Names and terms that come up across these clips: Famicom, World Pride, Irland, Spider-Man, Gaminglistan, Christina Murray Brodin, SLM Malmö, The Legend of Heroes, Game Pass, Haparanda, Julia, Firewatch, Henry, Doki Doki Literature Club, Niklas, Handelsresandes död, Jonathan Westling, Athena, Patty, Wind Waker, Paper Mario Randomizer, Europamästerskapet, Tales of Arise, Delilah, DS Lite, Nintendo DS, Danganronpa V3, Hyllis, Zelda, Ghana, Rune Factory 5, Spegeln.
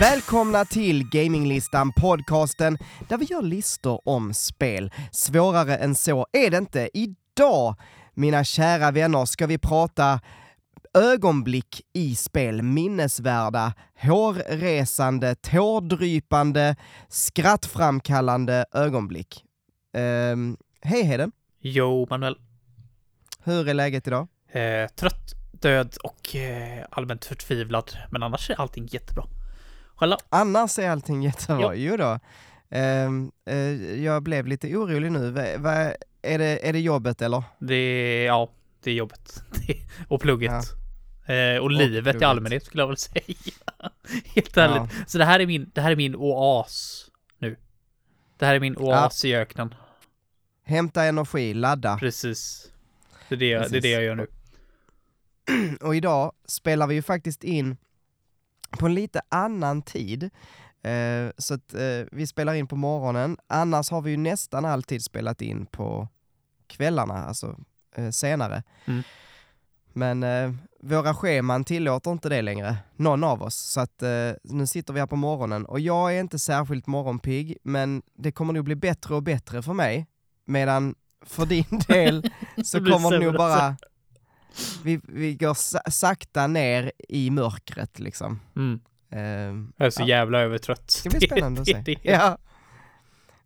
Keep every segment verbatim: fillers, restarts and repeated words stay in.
Välkomna till Gaminglistan, podcasten där vi gör listor om spel. Svårare än så är det inte. Idag, mina kära vänner, ska vi prata ögonblick i spel, minnesvärda, hårresande, tårdrypande, skrattframkallande ögonblick. Um, hej Heden. Jo, Manuel. Hur är läget idag? Eh, trött, död och eh, allmänt förtvivlad. Men annars är allting jättebra. Själva? Annars är allting jättebra. Jo, jo då. Um, uh, jag blev lite orolig nu. Va, va, är, det, är det jobbet eller? Det, ja, det är jobbet. Och plugget. Ja. Eh, och, och livet plugget. I allmänhet skulle jag väl säga. Helt ärligt. Ja. Så det här är min, det här är min oas nu. Det här är min oas ja. I öknen. Hämta energi, ladda. Precis. Det är det, det är det jag gör nu. Och idag spelar vi ju faktiskt in på en lite annan tid. Eh, så att eh, vi spelar in på morgonen. Annars har vi ju nästan alltid spelat in på kvällarna. Alltså eh, senare. Mm. Men eh, våra scheman tillåter inte det längre. Någon av oss. Så att eh, nu sitter vi här på morgonen. Och jag är inte särskilt morgonpigg. Men det kommer nog bli bättre och bättre för mig. Medan för din del så kommer det nog bara... Vi, vi går sakta ner i mörkret liksom. Mm. Uh, jag är så ja. jävla övertrött. Det ska bli spännande att se. Ja.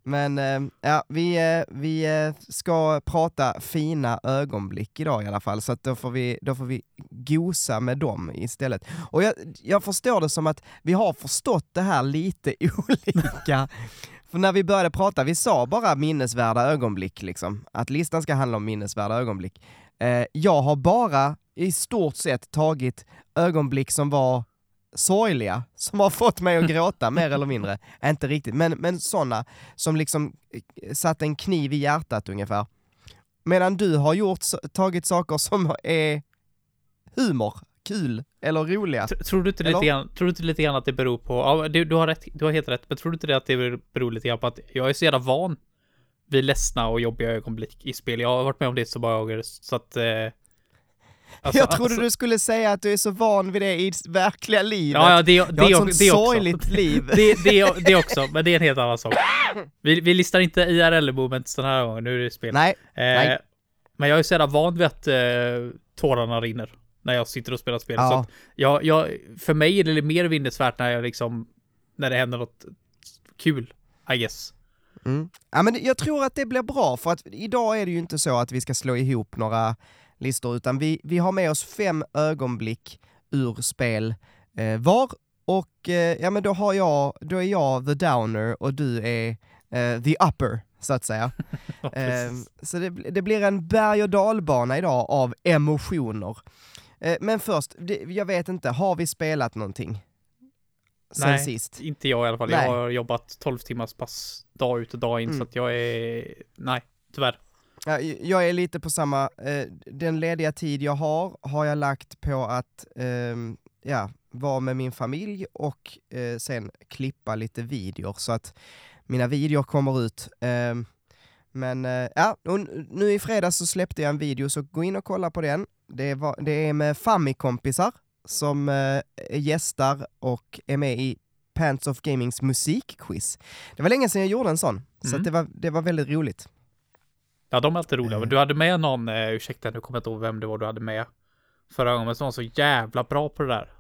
Men uh, ja, vi, uh, vi uh, ska prata fina ögonblick idag i alla fall. Så att då, får vi, då får vi gosa med dem istället. Och jag, jag förstår det som att vi har förstått det här lite olika. För när vi började prata, vi sa bara minnesvärda ögonblick liksom. Att listan ska handla om minnesvärda ögonblick. Eh, jag har bara i stort sett tagit ögonblick som var sorgliga. Som har fått mig att gråta, mer eller mindre. Inte riktigt, men, men sådana som liksom satt en kniv i hjärtat ungefär. Medan du har gjort, tagit saker som är humor, kul eller roliga. Tror du inte lite grann, tror du inte lite grann att det beror på... Ja, du, du, har rätt, du har helt rätt, men tror du inte det att det beror lite grann på att jag är så jävla van vid ledsna och jobbiga ögonblick i spel. Jag har varit med om det så bara gånger, så att... Eh, alltså, jag trodde alltså, du skulle säga att du är så van vid det i verkliga livet. Ja, ja det, det, det, det, det, det också. Liv. Det, det, det också, men det är en helt annan sak. Vi, vi listar inte I R L-moments den här gången, nu är det spel. Nej, eh, nej. Men jag är så jävla van vid att eh, tårarna rinner när jag sitter och spelar spel. Ja. Så att jag, jag, för mig är det mer vinnesvärt när jag liksom, när det händer något kul, I guess. Mm. Ja, men jag tror att det blir bra, för att idag är det ju inte så att vi ska slå ihop några listor, utan vi, vi har med oss fem ögonblick ur spel eh, var, och eh, ja, men då, har jag, då är jag the downer och du är eh, the upper, så att säga. eh, så det, det blir en berg- och dalbana idag av emotioner. Eh, men först, det, jag vet inte, har vi spelat någonting? Sen Nej, sist. Inte jag i alla fall. Nej. Jag har jobbat tolv timmars pass dag ut och dag in, mm. så att jag är... Nej, tyvärr. Jag, jag är lite på samma... Eh, den lediga tid jag har, har jag lagt på att eh, ja, vara med min familj och eh, sen klippa lite videor, så att mina videor kommer ut. Eh, men eh, ja, och nu i fredags så släppte jag en video, så gå in och kolla på den. Det, var, det är med familjekompisar som eh, gästar och är med i Pants of Gamings musikquiz. Det var länge sedan jag gjorde en sån, mm. så att det, var, det var väldigt roligt. Ja, de är alltid roliga. Mm. Du hade med någon, eh, ursäkta, nu kommer jag inte ihåg vem det var du hade med förra gången, men någon så jävla bra på det där.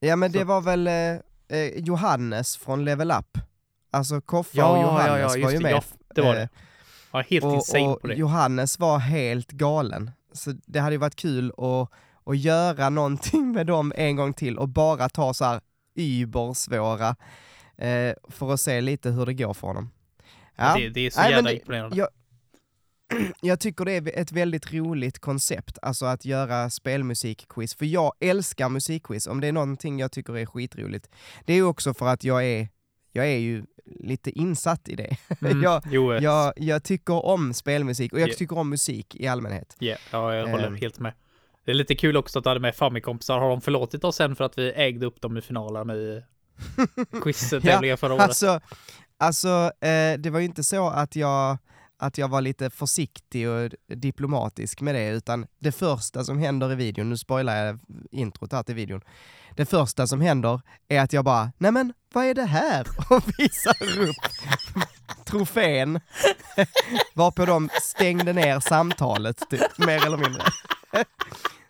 Ja, men så. Det var väl eh, Johannes från Level Up. Alltså Koffa ja, och Johannes ja, ja, var ju med. Ja, det var det. Ja, helt och, insane och på det. Johannes var helt galen. Så det hade ju varit kul att och göra någonting med dem en gång till och bara ta så här ybersvåra eh, för att se lite hur det går för honom. Ja. Det, det är så Nej, jävla imponerande. Jag, jag tycker det är ett väldigt roligt koncept, alltså att göra spelmusikquiz. För jag älskar musikquiz. Om det är någonting jag tycker är skitroligt. Det är ju också för att jag är, jag är ju lite insatt i det. Mm, jag, jag, jag tycker om spelmusik och jag yeah. tycker om musik i allmänhet. Yeah, ja, jag håller um, helt med. Det är lite kul också att du hade med Famicompisar. Har de förlåtit oss sen för att vi ägde upp dem i finalen i quizet ja, förra året? Alltså, alltså eh, det var ju inte så att jag, att jag var lite försiktig och diplomatisk med det, utan det första som händer i videon, nu spoilar jag introt här till videon, det första som händer är att jag bara, nej men vad är det här? Och visar upp trofén, varpå de stängde ner samtalet typ, mer eller mindre.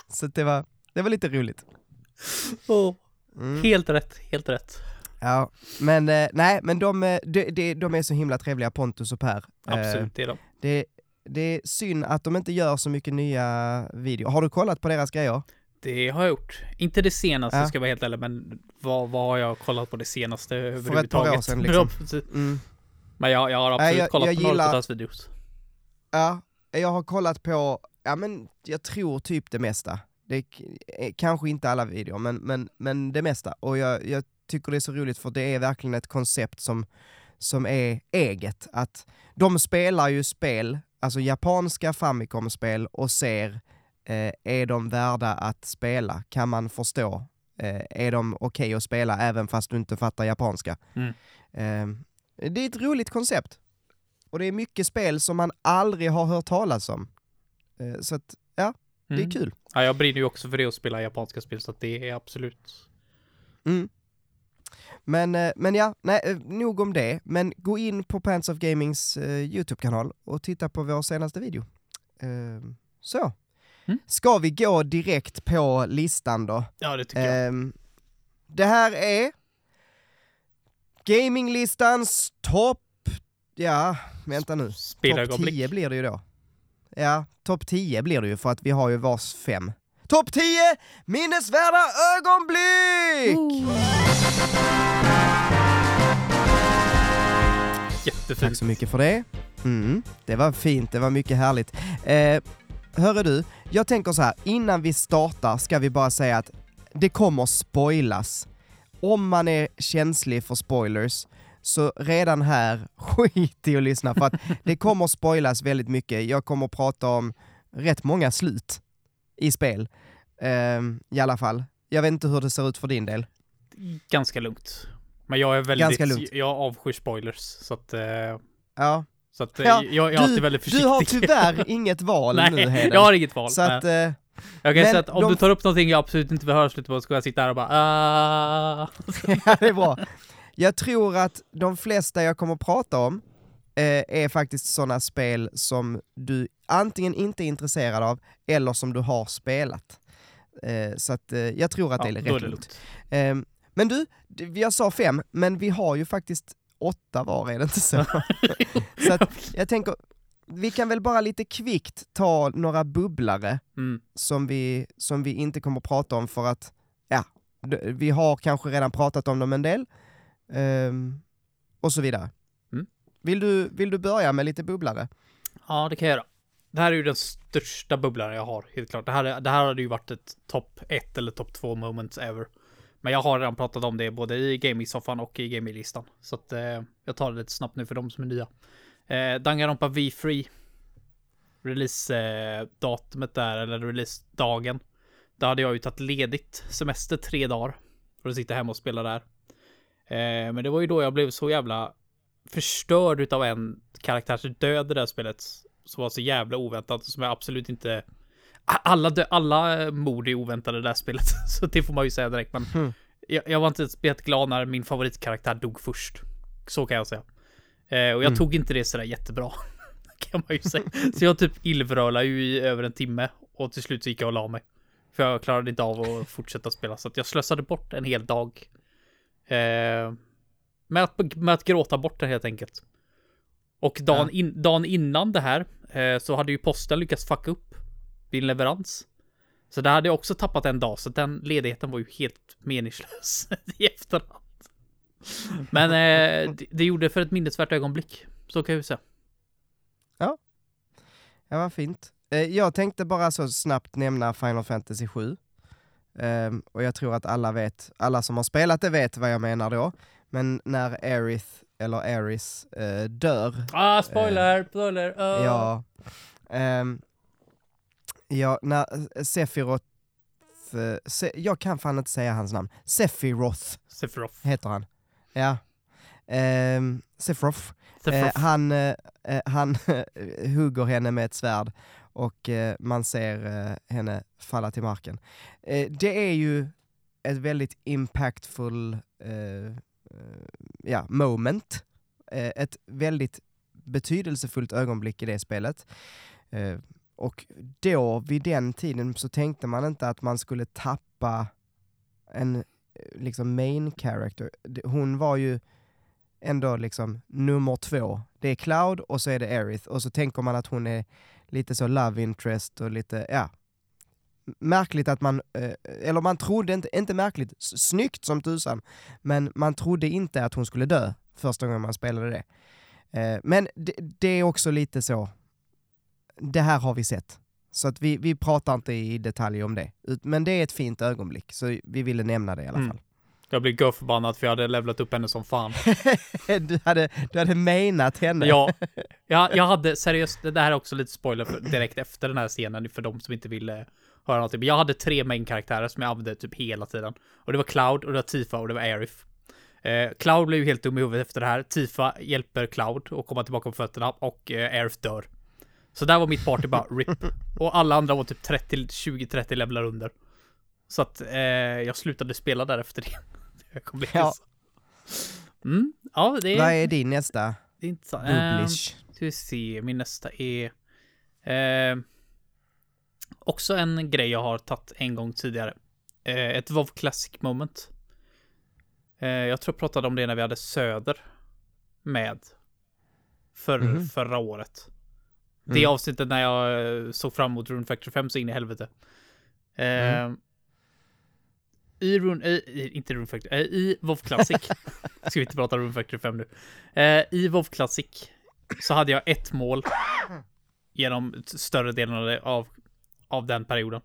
Så det var, det var lite roligt. Oh, mm. Helt rätt, helt rätt. Ja, men eh, nej, men de, de, de, de är så himla trevliga, Pontus och Per. Absolut, eh, det är de. Det, det är synd att de inte gör så mycket nya videor. Har du kollat på deras grejer? Det har jag gjort. Inte det senaste, ja. Ska jag vara helt ärlig, men vad, vad har jag kollat på det senaste överhuvudtaget? För ett par år sedan, liksom. Mm. Men jag, jag har absolut jag, kollat jag, jag på gillar... några av deras videos. Ja, jag har kollat på, ja men jag tror typ det mesta. Det är, kanske inte alla videor, men, men, men det mesta. Och jag, jag tycker det är så roligt, för det är verkligen ett koncept som, som är eget. Att de spelar ju spel, alltså japanska Famicom-spel, och ser, eh, är de värda att spela? Kan man förstå? Eh, är de okej okay att spela även fast du inte fattar japanska? Mm. Eh, det är ett roligt koncept. Och det är mycket spel som man aldrig har hört talas om. Eh, så att, ja. Mm. Det är kul. Ja, jag brinner ju också för det, att spela japanska spel, så att det är absolut. Mm. Men, men ja, nej, nog om det. Men gå in på Pants of Gamings eh, YouTube-kanal och titta på vår senaste video. Eh, så. Mm. Ska vi gå direkt på listan då? Ja, det tycker eh, jag. Det här är Gaminglistans topp... Ja, vänta nu. Topp tio blir det ju då. Ja, topp tio blir det ju, för att vi har ju vars fem. Topp tio minnesvärda ögonblick! Oh. Jättefint. Tack så mycket för det. Mm, det var fint, det var mycket härligt. Eh, hörru du, jag tänker så här, innan vi startar ska vi bara säga att det kommer spoilas. Om man är känslig för spoilers... Så redan här, skit i att lyssna, för att det kommer spoilas väldigt mycket. Jag kommer att prata om rätt många slut i spel. Ehm, I alla fall. Jag vet inte hur det ser ut för din del. Ganska lugnt. Men jag är väldigt... Jag avskyr spoilers. Så att... Eh, ja. Så att eh, ja, jag är du, alltid väldigt försiktig. Du har tyvärr inget val nu, Heden. Nej, jag har inget val. Så att... Eh, jag kan säga att om de... du tar upp någonting jag absolut inte behöver sluta på, så ska jag sitta här och bara... Ah. Ja, det är bra. Jag tror att de flesta jag kommer att prata om eh, är faktiskt sådana spel som du antingen inte är intresserad av eller som du har spelat. Eh, så att eh, jag tror att ja, det är rätt lugnt. Eh, men du, jag sa fem, men vi har ju faktiskt åtta var, är det inte så? Så att jag tänker, vi kan väl bara lite kvickt ta några bubblare mm. som, vi, som vi inte kommer att prata om, för att ja, vi har kanske redan pratat om dem en del. Um, och så vidare. Mm. Vill du, vill du börja med lite bubblare? Ja, det kan jag göra. Det här är ju den största bubblaren jag har, helt klart. Det här, det här hade ju varit ett topp ett eller topp två moments ever. Men jag har redan pratat om det både i gaming-soffan och i gaming-listan. Så att, eh, jag tar det lite snabbt nu för de som är nya. Eh, Danganronpa V tre. Release-datumet där, eller release-dagen. Där hade jag ju tagit ledigt semester tre dagar. För att sitta hemma och spela där. Eh, men det var ju då jag blev så jävla förstörd utav en karaktärs död i det här spelet, som var så jävla oväntat, som jag absolut inte... Alla, dö- alla mord är oväntade i det här spelet, så det får man ju säga direkt. Men mm. jag, jag var inte helt glad när min favoritkaraktär dog först. Så kan jag säga. Eh, och jag mm. tog inte det sådär jättebra, kan man ju säga. Så jag typ illvrölade ju i över en timme, och till slut så gick jag och la mig. För jag klarade inte av att fortsätta spela, så att jag slösade bort en hel dag. Eh, med, att, med att gråta bort det helt enkelt. Och dagen, ja. in, dagen innan det här eh, så hade ju posten lyckats fucka upp din leverans. Så där hade jag också tappat en dag. Så den ledigheten var ju helt meningslös i efterhand. Men eh, det, det gjorde för ett minnesvärt ögonblick. Så kan jag ju säga. Ja, det var fint. eh, Jag tänkte bara så snabbt nämna Final Fantasy sju. Um, och jag tror att alla vet, alla som har spelat det vet vad jag menar då. Men när Aerith eller Aeris uh, dör. Ah, spoiler, uh, spoiler. Uh. Ja. Um, ja, när Sephiroth uh, Se- jag kan fan inte säga hans namn. Sephiroth. Sephiroth heter han. Ja. Um, Sephiroth eh, han eh, han hugger henne med ett svärd och eh, man ser eh, henne falla till marken. Eh, det är ju ett väldigt impactful eh, ja, moment. Eh, ett väldigt betydelsefullt ögonblick i det spelet. Eh, och då, vid den tiden, så tänkte man inte att man skulle tappa en liksom main character. Hon var ju ändå liksom nummer två. Det är Cloud och så är det Aerith. Och så tänker man att hon är lite så love interest och lite, ja. Märkligt att man, eller man trodde inte, inte märkligt, snyggt som tusan. Men man trodde inte att hon skulle dö första gången man spelade det. Men det, det är också lite så, det här har vi sett. Så att vi, vi pratar inte i detalj om det. Men det är ett fint ögonblick. Så vi ville nämna det i alla fall. Mm. Jag blev guffbannad för jag hade levlat upp henne som fan. du, hade, du hade menat henne. Ja, jag, jag hade seriöst, det här är också lite spoiler för, direkt efter den här scenen för de som inte ville höra någonting. Jag hade tre main karaktärer som jag använde typ hela tiden. Och det var Cloud, och det var Tifa och det var Aerith. Eh, Cloud blev ju helt dum i huvudet efter det här. Tifa hjälper Cloud att komma tillbaka på fötterna och eh, Aerith dör. Så där var mitt party bara rip. Och alla andra var typ trettio, tjugo trettio levelar under. Så att eh, jag slutade spela därefter det. Jag kommer ja. Mm, ja, det är... Vad är din nästa? Det är inte så. Eh, ska vi se. Min nästa är... Eh, också en grej jag har tagit en gång tidigare. Eh, ett WoW Classic moment. Eh, jag tror jag pratade om det när vi hade Söder med för, mm. förra året. Mm. Det avsnittet när jag såg fram emot Rune Factory fem så in i helvete. Eh, mm. I Rune... Eh, inte Rune Factory... Eh, I WoW Classic. Ska vi inte prata Rune Factory fem nu. Eh, I WoW Classic så hade jag ett mål genom större delen av av den perioden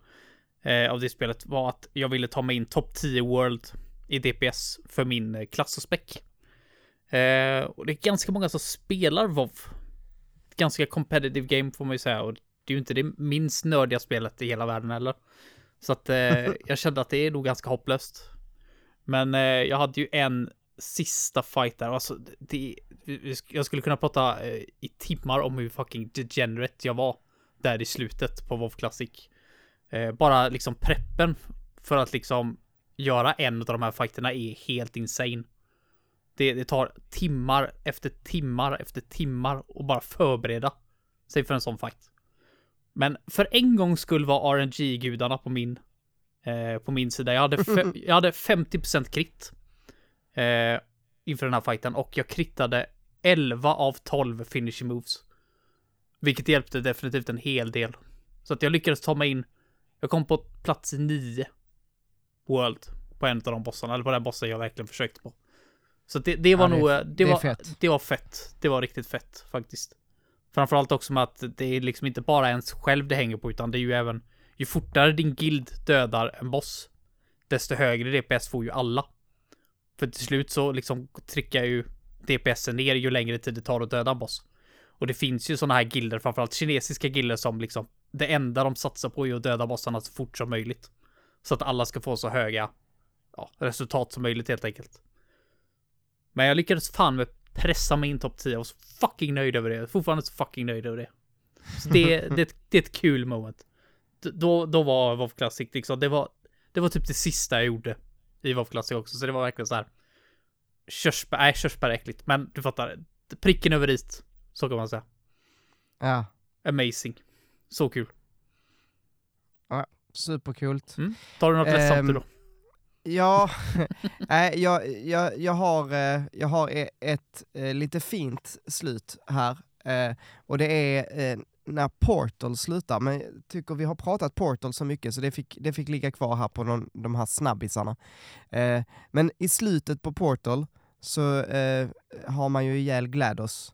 eh, av det spelet var att jag ville ta mig in topp tio world i D P S för min eh, klass och spec. Eh, och det är ganska många som spelar WoW. Ett ganska competitive game får man ju säga, och det är ju inte det minst nördiga spelet i hela världen heller. Så att eh, jag kände att det är nog ganska hopplöst. Men eh, jag hade ju en sista fight där. Alltså, det, jag skulle kunna prata eh, i timmar om hur fucking degenerate jag var där i slutet på WoW Classic. Eh, bara liksom preppen för att liksom göra en av de här fighterna är helt insane. Det, det tar timmar efter timmar efter timmar och bara förbereda sig för en sån fight. Men för en gång skulle vara R N G-gudarna på min eh, på min sida. Jag hade, fe- jag hade femtio procent crit eh, inför den här fighten och jag krittade elva av tolv finishing moves. Vilket hjälpte definitivt en hel del. Så att jag lyckades ta mig in. Jag kom på plats nio world på en av de bossarna. Eller på den bossen jag verkligen försökte på. Så det, det var ja, nog... Det, det, var, fett. det var fett. Det var riktigt fett faktiskt. Framförallt också med att det är liksom inte bara ens själv det hänger på. Utan det är ju även... Ju fortare din guild dödar en boss, desto högre D P S får ju alla. För till slut så liksom trycker ju D P S'en ner ju längre tid det tar att döda en boss. Och det finns ju såna här gilder, framförallt kinesiska gilder, som liksom det enda de satsar på är att döda bossarna så fort som möjligt. Så att alla ska få så höga ja, resultat som möjligt helt enkelt. Men jag lyckades fan med pressa mig in topp tio och så fucking nöjd över det. Fortfarande så fucking nöjd över det. Så det, det, det är ett kul moment. D- då, då var WoW Classic liksom. Det var, det var typ det sista jag gjorde i WoW Classic också. Så det var verkligen så här. Körsbär, nej körsbär är äckligt. Men du fattar, pricken över dit. Så kan man säga. Ja. Amazing. Så kul. Ja, superkult. Mm. Tar du något ledsamt um, då? Ja, äh, jag, jag, jag, har, jag har ett äh, lite fint slut här. Äh, och det är äh, när Portal slutar. Men jag tycker vi har pratat Portal så mycket så det fick, det fick ligga kvar här på de, de här snabbisarna. Äh, men i slutet på Portal så äh, har man ju ihjäl GLaDOS.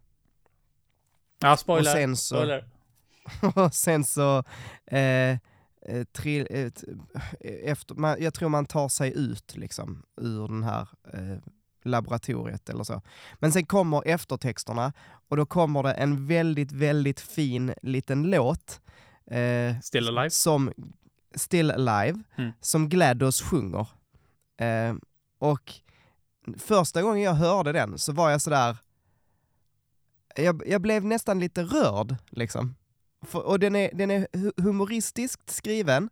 Ja, spoiler. Och sen så, spoiler. Och sen så eh, trill, eh, efter, man, jag tror man tar sig ut liksom, ur den här eh, laboratoriet eller så. Men sen kommer eftertexterna och då kommer det en väldigt, väldigt fin liten låt. Eh, Still Alive? Som, Still Alive, mm. som GLaDOS sjunger. Eh, och första gången jag hörde den så var jag sådär jag, jag blev nästan lite rörd liksom. För, och den är, den är humoristiskt skriven.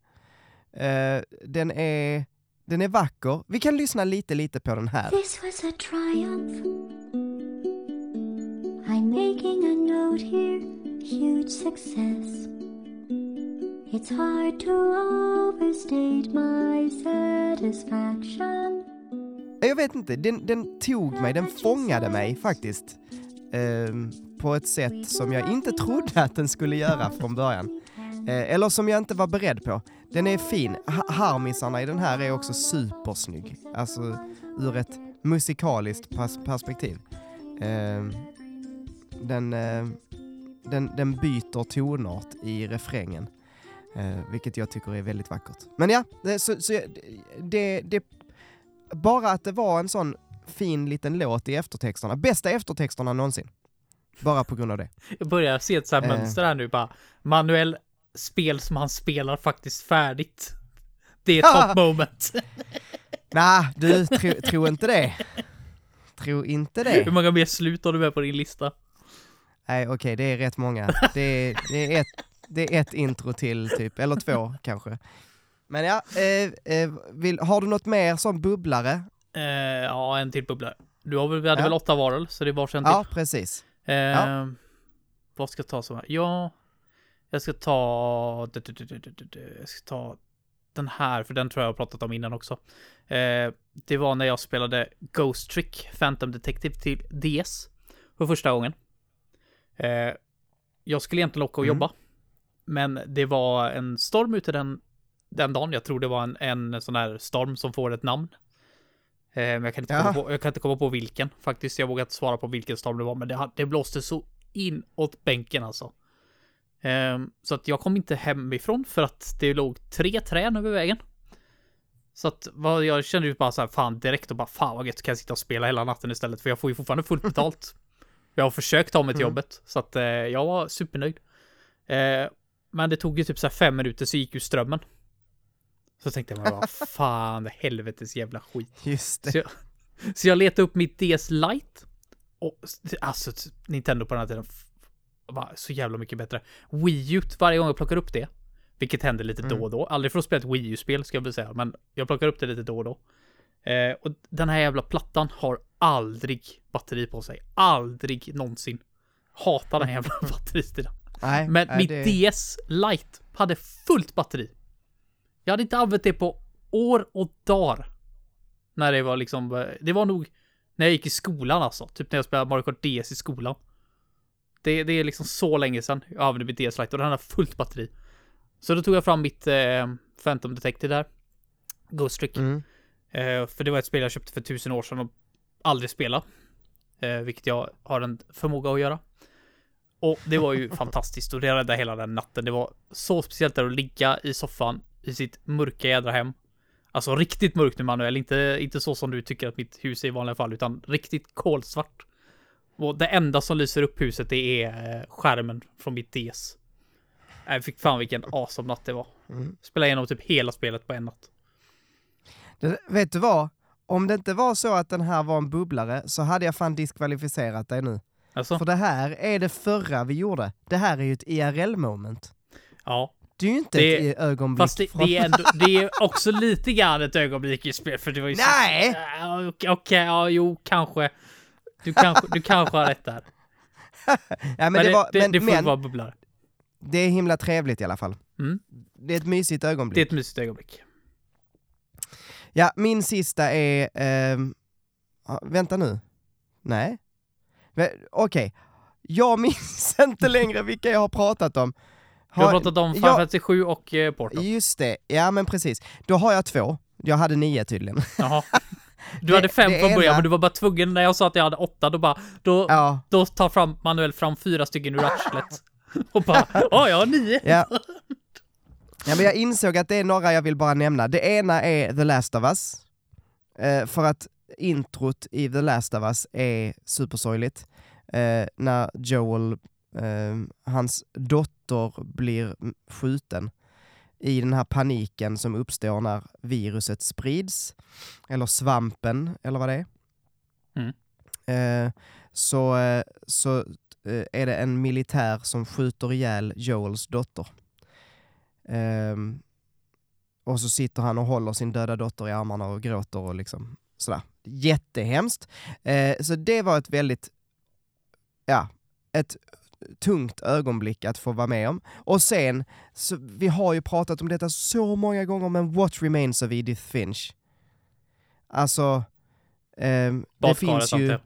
Uh, den är den är vacker. Vi kan lyssna lite lite på den här. This was a triumph. I'm making a note here. Huge success. It's hard to overstate my satisfaction. Jag vet inte, den, den tog mig, den fångade mig faktiskt. Eh, på ett sätt som jag inte trodde att den skulle göra från början. Eh, eller som jag inte var beredd på. Den är fin. Ha- harmisarna i den här är också supersnygg. Alltså ur ett musikaliskt pas- perspektiv. Eh, den, eh, den, den byter tonart i refrängen. Eh, vilket jag tycker är väldigt vackert. Men ja, det, så, så det... det bara att det var en sån fin liten låt i eftertexterna. Bästa eftertexterna någonsin. Bara på grund av det. Jag börjar se ett så här eh. mönster här nu. Bara. Manuel, spel som han spelar faktiskt färdigt. Det är top moment. Nej, du, tro, tro inte det. Tro inte det. Hur många mer slut har du med på din lista? Nej, okej, okay, det är rätt många. Det är, det, är ett, det är ett intro till typ, eller två kanske. Men ja, eh, eh, vill, har du något mer som bubblare? Eh, ja, en till bubblare. Du har, vi hade ja. väl åtta varor, så det är varsin till. Ja, precis. Eh, ja. Vad ska jag ta som här? Ja, jag ska ta... Jag ska ta den här, för den tror jag har pratat om innan också. Eh, det var när jag spelade Ghost Trick Phantom Detective till D S för första gången. Eh, jag skulle egentligen åka och mm. jobba, men det var en storm ute den... Den dagen, jag tror det var en, en sån här storm som får ett namn. Eh, men jag kan, inte komma på, jag kan inte komma på vilken. Faktiskt, jag vågar inte svara på vilken storm det var. Men det, det blåste så inåt bänken alltså. Eh, så att jag kom inte hemifrån för att det låg tre träd över vägen. Så att vad, jag kände ju bara så här, fan direkt och bara fan vad gött, kan jag sitta och spela hela natten istället. För jag får ju fortfarande fullt betalt. Jag har försökt ta mig till mm. jobbet. Så att eh, jag var supernöjd. Eh, men det tog ju typ så här fem minuter så gick ju strömmen. Så tänkte jag, vad fan, helvetes jävla skit. Just det. Så jag, så jag letade upp mitt D S Lite. Och, alltså, Nintendo på den här tiden var så jävla mycket bättre. Wii U, varje gång jag plockar upp det. Vilket händer lite mm. då och då. Aldrig för att spela ett Wii U-spel, ska jag väl säga. Men jag plockar upp det lite då och då. Eh, och den här jävla plattan har aldrig batteri på sig. Aldrig någonsin. Hatar den här jävla batteristiden. Nej, men nej, mitt det... D S Lite hade fullt batteri. Jag hade inte använt det på år och dagar. När det var liksom... Det var nog när jag gick i skolan alltså. Typ när jag spelade Mario Kart D S i skolan. Det, det är liksom så länge sedan jag använde mitt D S Lite. Och den hade fullt batteri. Så då tog jag fram mitt eh, Phantom Detective där. Ghost Trick. Mm. Eh, för det var ett spel jag köpte för tusen år sedan och aldrig spelade. Eh, vilket jag har en förmåga att göra. Och det var ju fantastiskt. Och det räddade hela den natten. Det var så speciellt där att ligga i soffan. I sitt mörka jädra hem. Alltså riktigt mörkt nu, Manuel. Inte, inte så som du tycker att mitt hus är i vanliga fall. Utan riktigt kolsvart. Och det enda som lyser upp huset, det är skärmen från mitt D S. Jag fick fan vilken awesome natt det var. Spelade igenom typ hela spelet på en natt. Det, vet du vad? Om det inte var så att den här var en bubblare, så hade jag fan diskvalificerat dig nu. Alltså? För det här är det förra vi gjorde. Det här är ju ett I R L-moment. Ja. Det är ju inte det, ett ögonblick. Fast det, det, är ändå, det är också lite grann ett ögonblick i spel. För det var ju nej! Äh, Okej, okay, ja, jo, kanske. Du kanske, du kanske har rätt där. Ja, men, men det, det, var, det, men, det får men, vara bubblar. Det är himla trevligt i alla fall. Mm. Det är ett mysigt ögonblick. Det är ett mysigt ögonblick. Ja, min sista är... Äh, vänta nu. Nej. Okej. Okay. Jag minns inte längre vilka jag har pratat om. Jag har pratat om Final Fantasy sju ja, och eh, Portal. Just det, ja men precis. Då har jag två. Jag hade nio tydligen. Jaha. Du det, hade fem från början, ena... men du var bara tvungen när jag sa att jag hade åtta. Då, bara, då, ja. då tar fram Manuel fram fyra stycken ur arslet. Och bara, åh jag har nio. Ja. Ja, men jag insåg att det är några jag vill bara nämna. Det ena är The Last of Us. Eh, för att introt i The Last of Us är supersorgligt. Eh, när Joel... Uh, hans dotter blir skjuten i den här paniken som uppstår när viruset sprids eller svampen eller vad det är mm. uh, så, uh, så eh, är det en militär som skjuter ihjäl Joels dotter. Eh, och så sitter han och håller sin döda dotter i armarna och gråter och liksom sådär. Jättehemskt. Eh, så det var ett väldigt, ja, ett tungt ögonblick att få vara med om. Och sen, så, vi har ju pratat om detta så många gånger, men What Remains of Edith Finch. Alltså, eh, det finns ju...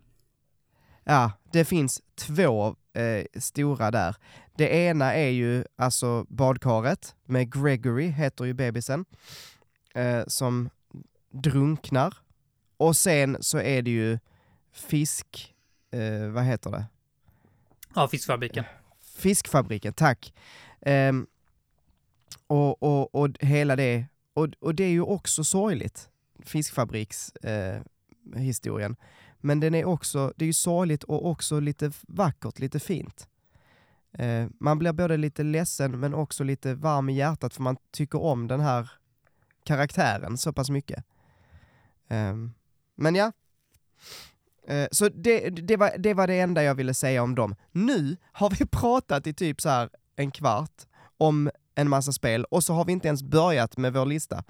Ja, det finns två eh, stora där. Det ena är ju alltså badkaret med Gregory, heter ju bebisen, eh, som drunknar. Och sen så är det ju fisk... Eh, vad heter det? Ja, fiskfabriken. Fiskfabriken, tack. Eh, och, och, och hela det... Och, och det är ju också sorgligt. Fiskfabrikshistorien. Eh, Men den är också, det är ju sorgligt och också lite vackert, lite fint. Eh, man blir både lite ledsen men också lite varm i hjärtat för man tycker om den här karaktären så pass mycket. Eh, men ja. Eh, så det, det, var, det var det enda jag ville säga om dem. Nu har vi pratat i typ så här en kvart om en massa spel och så har vi inte ens börjat med vår lista.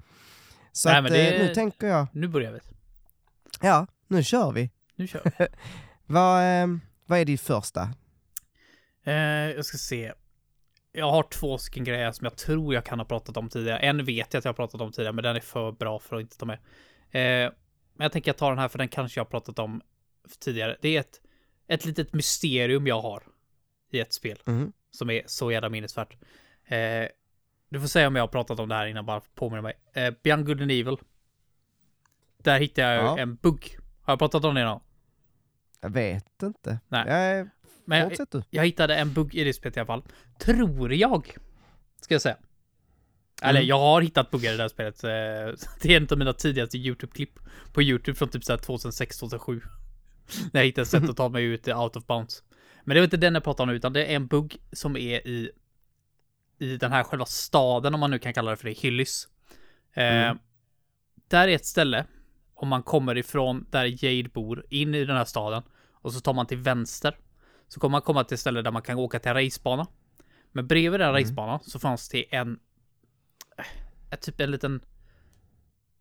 Så nej, att, men det, nu tänker jag... Nu börjar vi. Ja, nu kör vi. Nu kör vi. vad, eh, vad är ditt första? Eh, jag ska se. Jag har två stycken grejer som jag tror jag kan ha pratat om tidigare. En vet jag att jag har pratat om tidigare, men den är för bra för att inte ta med. Eh, men jag tänker jag tar den här, för den kanske jag har pratat om tidigare. Det är ett, ett litet mysterium jag har i ett spel mm. som är så jävla minnesvärt. Eh, du får säga om jag har pratat om det här innan, bara påminna mig. Eh, Beyond Good and Evil. Där hittade jag ja. en bugg. Har jag pratat om det idag? Jag vet inte. Nej. Jag, Men jag, jag hittade en bugg i det spelet i alla fall. Tror jag. Ska jag säga. Mm. Eller jag har hittat buggar i det här spelet. Det är en av mina tidigaste YouTube-klipp på YouTube från typ tjugohundrasex till tjugohundrasju. När jag hittade ett sätt att ta mig ut out of bounds. Men det är inte den jag pratar om, utan det är en bugg som är i i den här själva staden, om man nu kan kalla det för det, Hyllis. Mm. Eh, där är ett ställe. Om man kommer ifrån där Jade bor in i den här staden och så tar man till vänster, så kommer man komma till ett ställe där man kan åka till en racebana. Men bredvid den här mm. racebanan så fanns det en ett, typ en liten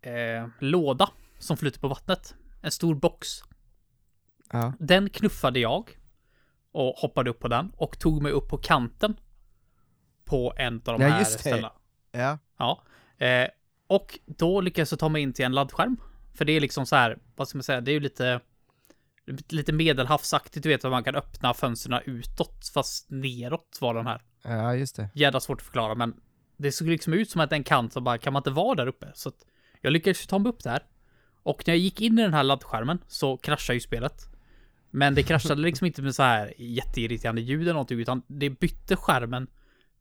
eh, låda som flyter på vattnet. En stor box. Ja. Den knuffade jag och hoppade upp på den och tog mig upp på kanten på en av de ja, här ställena. Ja. Ja. Eh, och då lyckades jag ta mig in till en laddskärm. För det är liksom så här, vad ska man säga, det är ju lite, lite medelhavsaktigt, du vet, att man kan öppna fönsterna utåt, fast neråt var den här. Ja, just det. Jävla svårt att förklara, men det såg liksom ut som att en kant, så bara, kan man inte vara där uppe? Så att jag lyckades ta mig upp där. Och när jag gick in i den här laddskärmen så kraschade ju spelet. Men det kraschade liksom inte med så här jätteirriterande ljud eller någonting, utan det bytte skärmen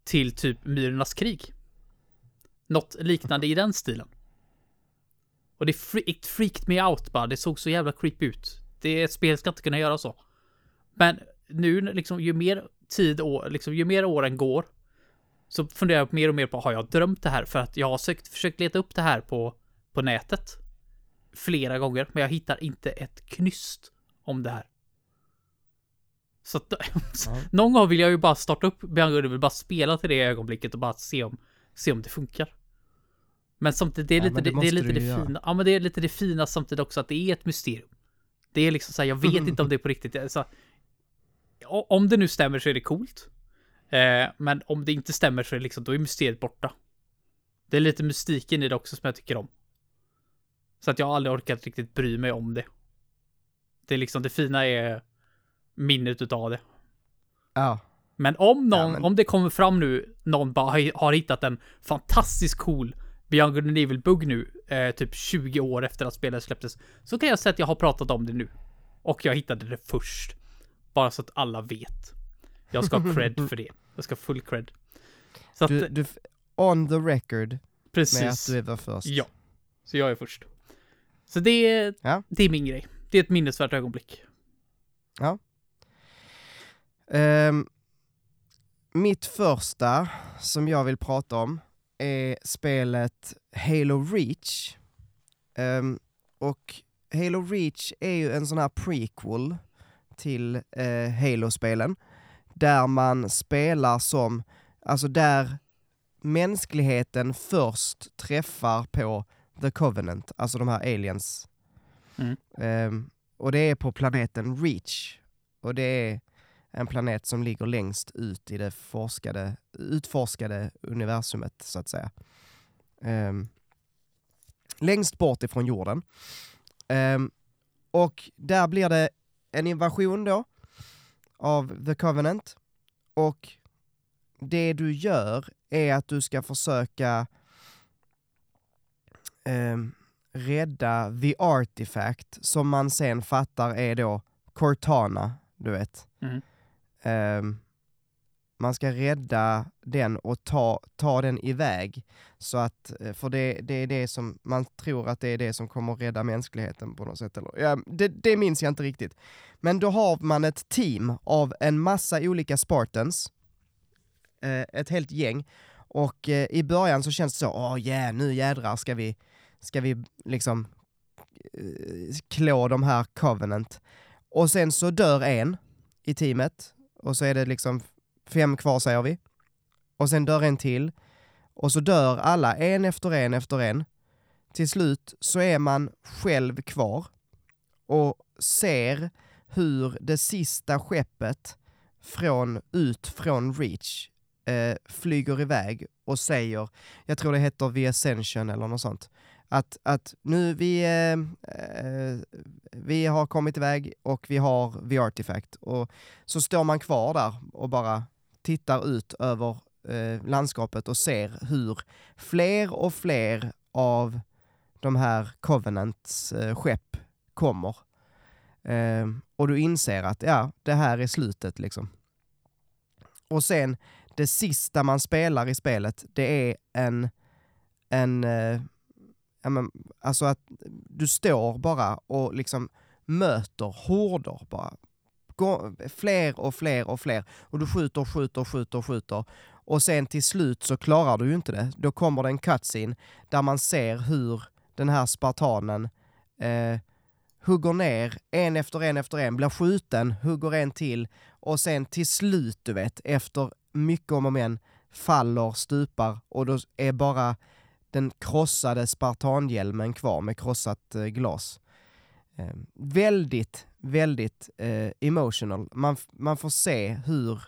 till typ Myrornas krig. Något liknande i den stilen. Och det freak, freaked me out bara. Det såg så jävla creepy ut. Det är ett spel ska inte kunna göra så. Men nu liksom, ju mer tid år, liksom, ju mer åren går, så funderar jag mer och mer på, har jag drömt det här? För att jag har sökt, försökt leta upp det här på, på nätet flera gånger, men jag hittar inte ett knyst om det här. Så att, ja. Någon gång vill jag ju bara starta upp Beyond, vill bara spela till det ögonblicket och bara se om, se om det funkar. Men samtidigt, det är ja, lite det, det, är lite det fina. Ja, men det är lite det fina samtidigt också, att det är ett mysterium. Det är liksom så här, jag vet mm. inte om det är på riktigt. Alltså, om det nu stämmer så är det coolt. Eh, men om det inte stämmer så är det liksom, då är mysteriet borta. Det är lite mystiken i det också som jag tycker om. Så att jag aldrig orkat riktigt bry mig om det. Det är liksom, det fina är minnet utav det. Ja. Men om någon, ja, men... om det kommer fram nu, någon bara har hittat en fantastiskt cool Beyond Good and Evil bugg nu, eh, typ tjugo år efter att spelet släpptes, så kan jag säga att jag har pratat om det nu. Och jag hittade det först. Bara så att alla vet. Jag ska ha cred för det. Jag ska ha full cred. Så att, du, du, on the record. Precis. Med att du var först. Ja, så jag är först. Så det är, ja. det är min grej. Det är ett minnesvärt ögonblick. Ja. Um, mitt första som jag vill prata om är spelet Halo Reach. Um, och Halo Reach är ju en sån här prequel till uh, Halo-spelen. där man spelar som, alltså där mänskligheten först träffar på The Covenant, alltså de här aliens. Mm. Um, och det är på planeten Reach. Och det är en planet som ligger längst ut i det forskade, utforskade universumet, så att säga. Um, längst bort ifrån jorden. Um, och där blir det en invasion då av The Covenant. Och det du gör är att du ska försöka eh, rädda The Artifact, som man sen fattar är då Cortana, du vet. Mm. Eh, man ska rädda den och ta, ta den iväg. Så att, för det, det är det som, man tror att det är det som kommer att rädda mänskligheten på något sätt. Eller, ja, det, det minns jag inte riktigt. Men då har man ett team av en massa olika Spartans. Ett helt gäng. Och eh, i början så känns det så, åh oh, yeah, nu jädrar ska vi ska vi liksom eh, klå de här Covenant. Och sen så dör en i teamet. Och så är det liksom fem kvar, säger vi. Och sen dör en till. Och så dör alla en efter en efter en. Till slut så är man själv kvar. Och ser hur det sista skeppet från, ut från Reach Eh, flyger iväg och säger, jag tror det heter The Ascension eller något sånt, att, att nu vi eh, eh, vi har kommit iväg och vi har The Artifact. Och så står man kvar där och bara tittar ut över eh, landskapet och ser hur fler och fler av de här Covenants eh, skepp kommer eh, och du inser att ja, det här är slutet liksom. Och sen det sista man spelar i spelet, det är en, en eh, ja, men, alltså att du står bara och liksom möter horder bara. Gå, fler och fler och fler. Och du skjuter, skjuter, skjuter, skjuter. Och sen till slut så klarar du ju inte det. Då kommer det en cutscene där man ser hur den här spartanen eh, hugger ner en efter en efter en, blir skjuten, hugger en till. Och sen till slut, du vet, efter mycket om och men, faller, stupar, och då är bara den krossade spartanhjälmen kvar med krossat eh, glas. Eh, väldigt, väldigt eh, emotional. Man, man får se hur,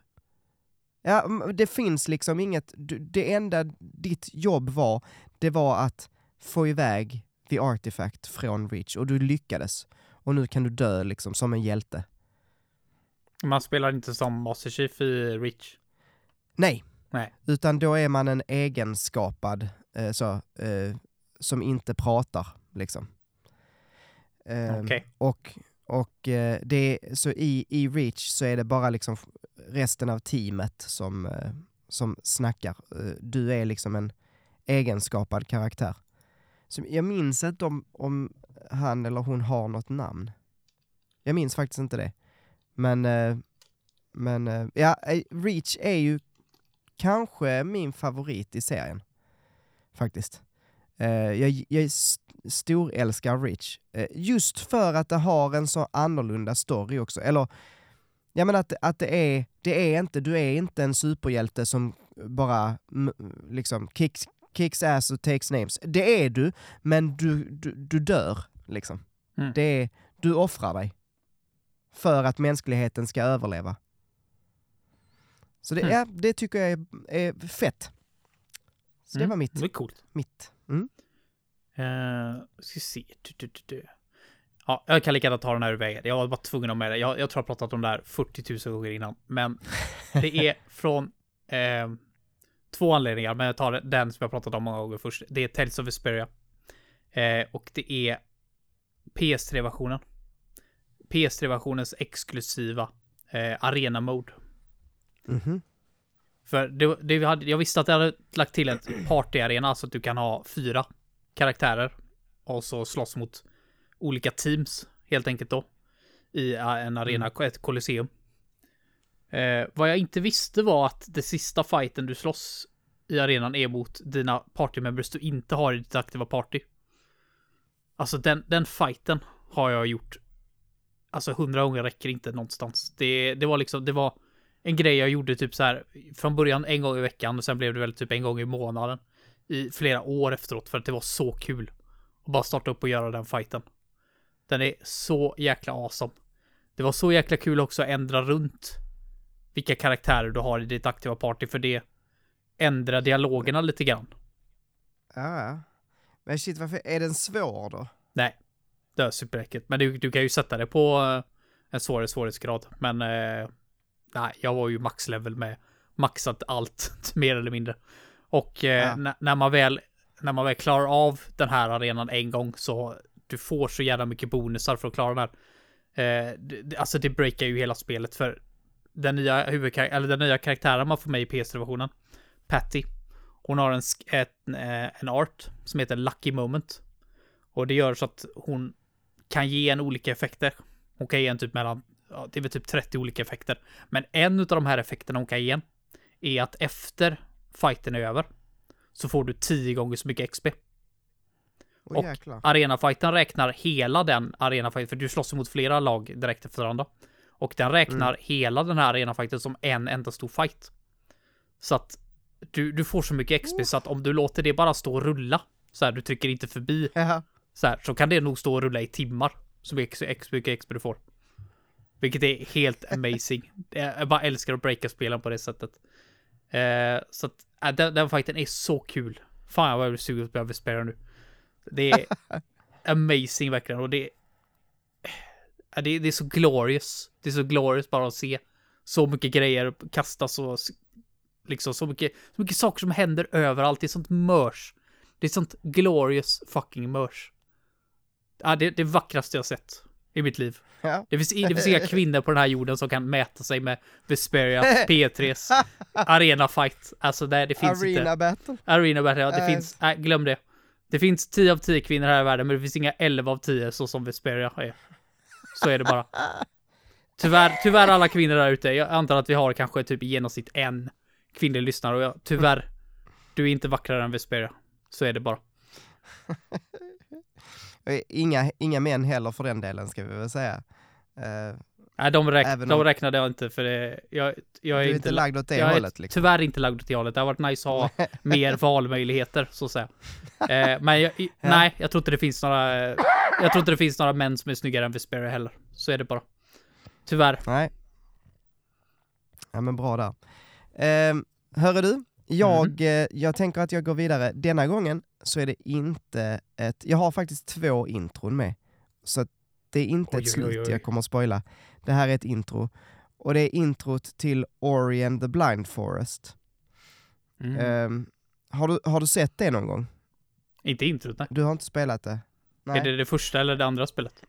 ja, det finns liksom inget, det enda ditt jobb var, det var att få iväg The Artifact från Reach, och du lyckades. Och nu kan du dö liksom som en hjälte. Man spelar inte som Master Chief i Reach. Nej. Nej, utan då är man en egenskapad eh, så, eh, som inte pratar liksom. Eh, okay. Och, och eh, det är, så i, i Reach så är det bara liksom resten av teamet som, eh, som snackar. Eh, du är liksom en egenskapad karaktär. Så jag minns inte om, om han eller hon har något namn. Jag minns faktiskt inte det. Men, eh, men eh, ja, Reach är ju kanske min favorit i serien. Faktiskt. Eh, jag jag st- stor älskar Reach. Eh, just för att det har en så annorlunda story också. Eller, jag menar att, att det är, det är inte, du är inte en superhjälte som bara m- liksom kicks, kicks ass och takes names. Det är du, men du, du, du dör liksom. Mm. Det är, du offrar dig för att mänskligheten ska överleva. Så det, mm. ja, det tycker jag är, är fett. Så mm. det var mitt. Det var coolt. Mitt. Mm. Uh, ska se. Du, du, du, du. Ja, jag kan lika gärna ta den här ur vägen. Jag var bara tvungen att ha med det. Jag, jag tror jag pratat om det här fyrtio tusen gånger innan. Men det är från uh, två anledningar. Men jag tar den som jag pratat om många gånger först. Det är Tales of Vesperia. Uh, och det är P S tre-versionen. P S tre-versionens exklusiva uh, arena-mode. Mm-hmm. För det, det hade, jag visste att jag hade lagt till ett partyarena så att du kan ha fyra karaktärer och så slåss mot olika teams helt enkelt då i en arena, mm. ett kolosseum. Eh, vad jag inte visste var att det sista fighten du slåss i arenan är mot dina partymembers du inte har i ditt aktiva party. Alltså den, den fighten har jag gjort, alltså hundra gånger räcker inte någonstans. Det, det var liksom, det var en grej jag gjorde typ så här från början en gång i veckan och sen blev det väl typ en gång i månaden i flera år efteråt, för att det var så kul att bara starta upp och göra den fighten. Den är så jäkla awesome. Det var så jäkla kul också att ändra runt vilka karaktärer du har i ditt aktiva party, för det ändrar dialogerna lite grann. Ja. Men shit, varför är den svår då? Nej, det är superäckligt. Men du, du kan ju sätta det på en svårare svårighetsgrad. Men eh, nej, jag var ju maxlevel med maxat allt, mer eller mindre. Och eh, ja. n- när, man väl, när man väl klarar av den här arenan en gång, så du får så jävla mycket bonusar för att klara den här. Eh, det, alltså det breakar ju hela spelet, för den nya, huvudkar- eller den nya karaktären man får med i P S-versionen, Patty, hon har en, en, en art som heter Lucky Moment. Och det gör så att hon kan ge en olika effekter. Hon kan ge en typ mellan, ja, det är väl typ trettio olika effekter. Men en av de här effekterna hon kan ge är att efter fighten är över så får du tio gånger så mycket X P. Oh, och arenafighten räknar hela den arenafighten, för du slåss mot flera lag direkt efter varandra. Och den räknar mm. hela den här arenafighten som en enda stor fight. Så att Du, du får så mycket X P, så att om du låter det bara stå och rulla, så här, du trycker inte förbi, uh-huh. så här, så kan det nog stå och rulla i timmar, så mycket X P du får. Vilket är helt amazing. Jag bara älskar att breaka spelen på det sättet. Eh, så att, äh, den, den fighten är så kul. Fan, jag blir sugen att börja Vesperia nu. Det är amazing verkligen, och det, äh, det, det är så glorious. Det är så glorious bara att se så mycket grejer kastas och liksom så mycket, så mycket saker som händer överallt. Det är sånt mörs. Det är sånt glorious fucking mörs. Ja, det är det vackraste jag sett i mitt liv. Ja. Det finns det finns inga kvinnor på den här jorden som kan mäta sig med Vesperia, P tre:s arena fight. Alltså där det finns arena inte. Arena battle. Arena battle. Ja, det äh. finns äh, glöm det. Det finns tio av tio kvinnor här i världen, men det finns inga elva av tio så som Vesperia är. Så är det bara. Tyvärr tyvärr alla kvinnor där ute. Jag antar att vi har kanske typ i genomsnitt en kvinnlig lyssnare, och jag, tyvärr, du är inte vackrare än Vesperia. Så är det bara. inga, inga män heller för den delen, ska vi väl säga. Uh, Nej, de, räk- de räknade jag inte, för det, jag, jag är inte, inte lagd åt det jag hållet. Är, liksom. Tyvärr inte lagd åt det hållet. Det har varit nice att ha mer valmöjligheter, så att säga. Uh, men jag, i, ja. nej, jag tror inte det finns några jag tror inte det finns några män som är snyggare än Vesperia heller. Så är det bara. Tyvärr. Nej. Ja, men bra där. Eh, hörru du, jag, mm. eh, jag tänker att jag går vidare. Denna gången så är det inte ett... Jag har faktiskt två intron med. Så det är inte oj, ett slut oj, oj. jag kommer att spoila. Det här är ett intro. Och det är introt till Ori and the Blind Forest. Mm. Eh, har, du, har du sett det någon gång? Inte introt, nej. Du har inte spelat det? Nej. Är det det första eller det andra spelet?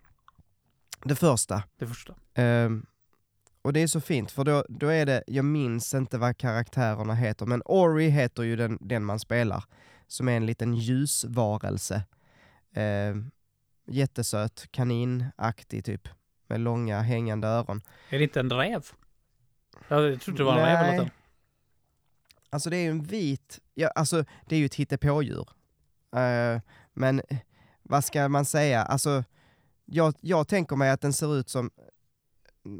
Det första. Det första. Eh, Och det är så fint, för då, då är det, jag minns inte vad karaktärerna heter, men Ori heter ju den, den man spelar, som är en liten ljusvarelse. Eh, jättesöt, kaninaktig typ, med långa hängande öron. Är det inte en räv? Jag trodde det var en räv eller något. Alltså det är ju en vit, ja, alltså det är ju ett hittepådjur. Eh, men vad ska man säga? Alltså jag, jag tänker mig att den ser ut som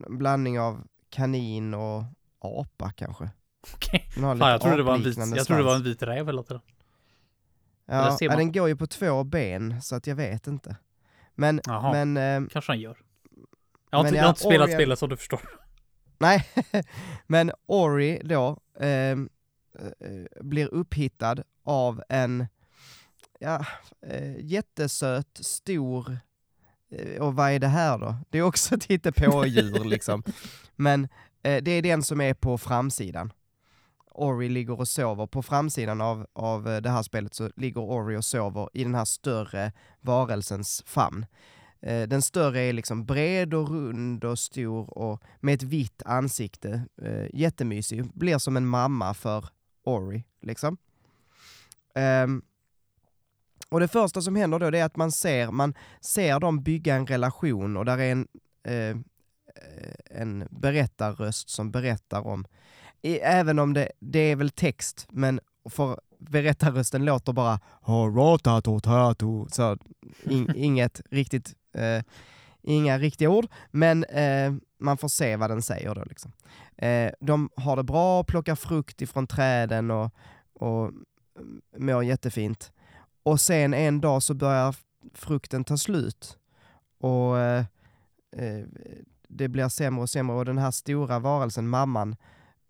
blandning av kanin och apa kanske. Okej. Okay. Ja, jag tror det var en vit. Jag tror det var en vit räv eller nåt. Ja, ja, den går ju på två ben, så att jag vet inte. Men Aha. men eh, kanske han gör. Jag har, men, inte, jag har inte spelat Ori... spelet, så du förstår. Nej. Men Ori då eh, blir upphittad av en ja, eh, jättesöt, stor. Och vad är det här då? Det är också att hitta på djur liksom. Men eh, det är den som är på framsidan. Ori ligger och sover. På framsidan av, av det här spelet så ligger Ori och sover i den här större varelsens famn. Eh, den större är liksom bred och rund och stor och med ett vitt ansikte. Eh, jättemysig. Blir som en mamma för Ori liksom. Ehm. Och det första som händer då, det är att man ser, man ser dem bygga en relation, och där är en, eh, en berättarröst som berättar om, även om det, det är väl text, men för berättarrösten låter bara så, in, inget riktigt eh, Inga riktiga ord, men eh, man får se vad den säger då liksom. Eh, de har det bra, plockar frukt ifrån träden och, och mår jättefint. Och sen en dag så börjar frukten ta slut. Och eh, det blir sämre och sämre. Och den här stora varelsen, mamman,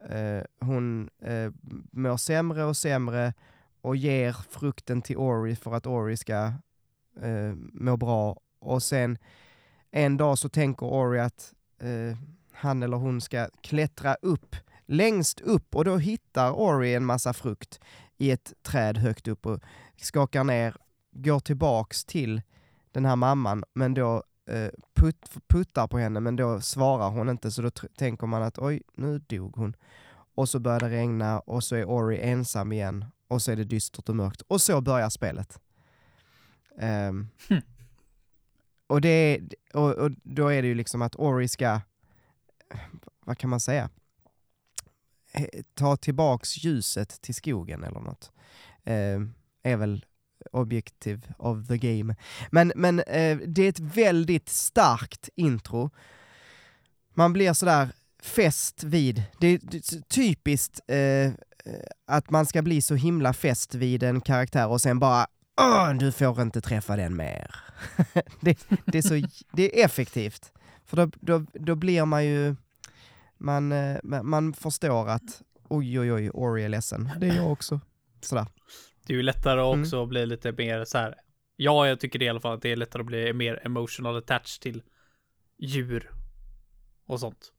eh, hon eh, mår sämre och sämre och ger frukten till Ori för att Ori ska eh, må bra. Och sen en dag så tänker Ori att eh, han eller hon ska klättra upp, längst upp. Och då hittar Ori en massa frukt i ett träd högt upp och skakar ner, går tillbaks till den här mamman, men då eh, put, puttar på henne, men då svarar hon inte. Så då t- tänker man att oj, nu dog hon. Och så börjar det regna och så är Ori ensam igen. Och så är det dystert och mörkt. Och så börjar spelet. Um, hm. Och, det, och, och då är det ju liksom att Ori ska, vad kan man säga, ta tillbaks ljuset till skogen eller något. Eh, är väl objective of the game. Men, men eh, det är ett väldigt starkt intro. Man blir sådär fäst vid. Det är typiskt eh, att man ska bli så himla fäst vid en karaktär och sen bara åh, du får inte träffa den mer. det, det, är så, det är effektivt. För då, då, då blir man ju man, man förstår att oj, oj, oj, Ori är ledsen. Det är jag också. Sådär. Det är ju lättare också mm. att bli lite mer så här. Ja, jag tycker det i alla fall att det är lättare att bli mer emotional attached till djur och sånt.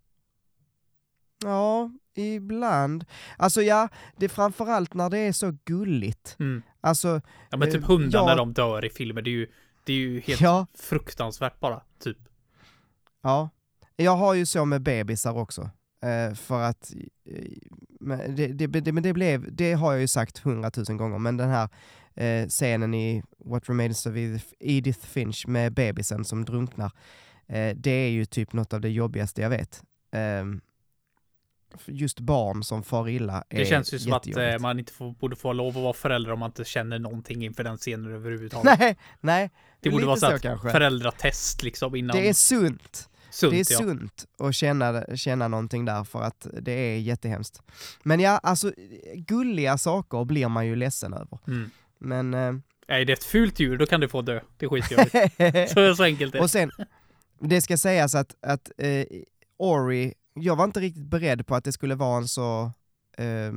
Ja, ibland. Alltså ja, det är framförallt när det är så gulligt. Mm. Alltså, ja, men typ hundarna när de dör i filmer, det är ju, det är ju helt ja. fruktansvärt bara, typ. Ja, jag har ju så med bebisar också. Eh, för att men det, det, det, men det blev, det har jag ju sagt hundratusen gånger, men den här eh, scenen i What Remains of Edith Finch med bebisen som drunknar, eh, det är ju typ något av det jobbigaste jag vet. Eh, just barn som far illa är. Det känns ju som att eh, man inte får, borde få lov att vara förälder om man inte känner någonting inför den scenen överhuvudtaget. Nej, nej. Det borde vara så, så att kanske. Föräldratest liksom innan. Det är sunt. Sunt, det är ja. sunt att känna, känna någonting där, för att det är jättehemskt. Men ja, alltså gulliga saker blir man ju ledsen över. Mm. Men eh, nej, det är ett fult djur, då kan du få dö. Det är skitjobbigt. så, så enkelt är. Och sen, det ska sägas att, att eh, Ori, jag var inte riktigt beredd på att det skulle vara en så eh,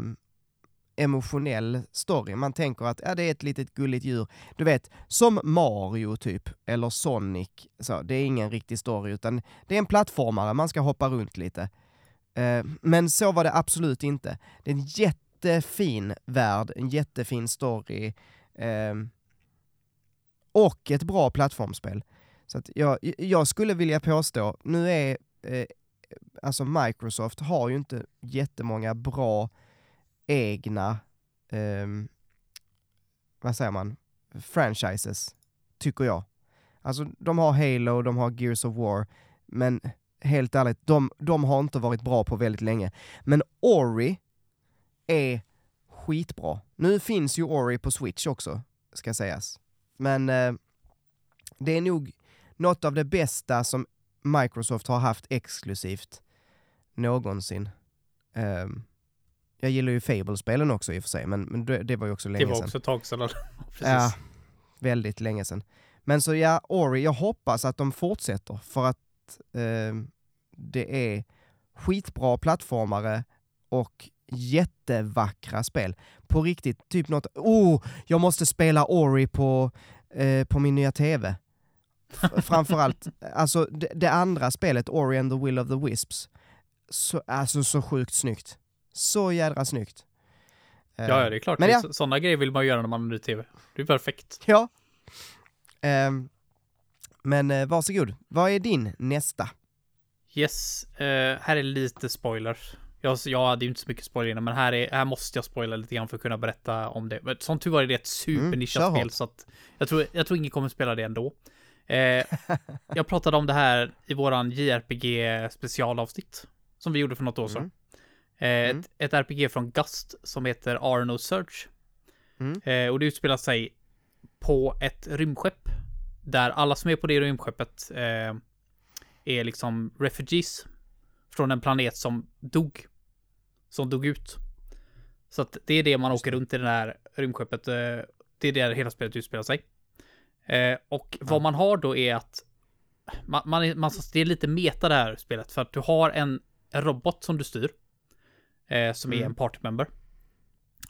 emotionell story. Man tänker att ja, det är ett litet gulligt djur. Du vet, som Mario typ, eller Sonic. Så, det är ingen riktig story, utan det är en plattformare. Man ska hoppa runt lite. Eh, men så var det absolut inte. Det är en jättefin värld, en jättefin story. Eh, och ett bra plattformspel. Så att jag, jag skulle vilja påstå, nu är... Eh, alltså Microsoft har ju inte jättemånga bra egna eh, vad säger man franchises, tycker jag. Alltså de har Halo, de har Gears of War, men helt ärligt, de, de har inte varit bra på väldigt länge. Men Ori är skitbra. Nu finns ju Ori på Switch också, ska sägas. Men eh, det är nog något av det bästa som Microsoft har haft exklusivt någonsin. Um, jag gillar ju Fable-spelen också i och för sig, men, men det, det var ju också länge sedan. Det var också ett tag sedan. Ja, väldigt länge sedan. Men så ja, Ori, jag hoppas att de fortsätter, för att um, det är skitbra plattformare och jättevackra spel. På riktigt, typ något, oh, jag måste spela Ori på, eh, på min nya T V. Framförallt, alltså det, det andra spelet, Ori and the Will of the Wisps, så, alltså så sjukt snyggt. Så jädra snyggt. Ja, ja det är klart. Men ja. Sådana grejer vill man göra när man är i T V. Det är perfekt. Ja. Um, men varsågod. Vad är din nästa? Yes, uh, här är lite spoilers. Jag, jag hade ju inte så mycket spoiler innan, men här, är, här måste jag spoila lite grann för att kunna berätta om det. Men som tur var är det ett supernischat mm, spel, så att jag tror, jag tror ingen kommer spela det ändå. Eh, jag pratade om det här i våran J R P G-specialavsnitt som vi gjorde för något år sedan. Mm. Eh, mm. Ett, ett R P G från Gust som heter Ar nosurge. Mm. Eh, och det utspelar sig på ett rymdskepp där alla som är på det rymdskeppet eh, är liksom refugees från en planet som dog. Som dog ut. Så att det är det man åker runt i det här rymdskeppet. Det är där hela spelet utspelar sig. Och vad man har då är att man, man, man, det är lite meta det här spelet. För att du har en robot som du styr. Som är en partymember.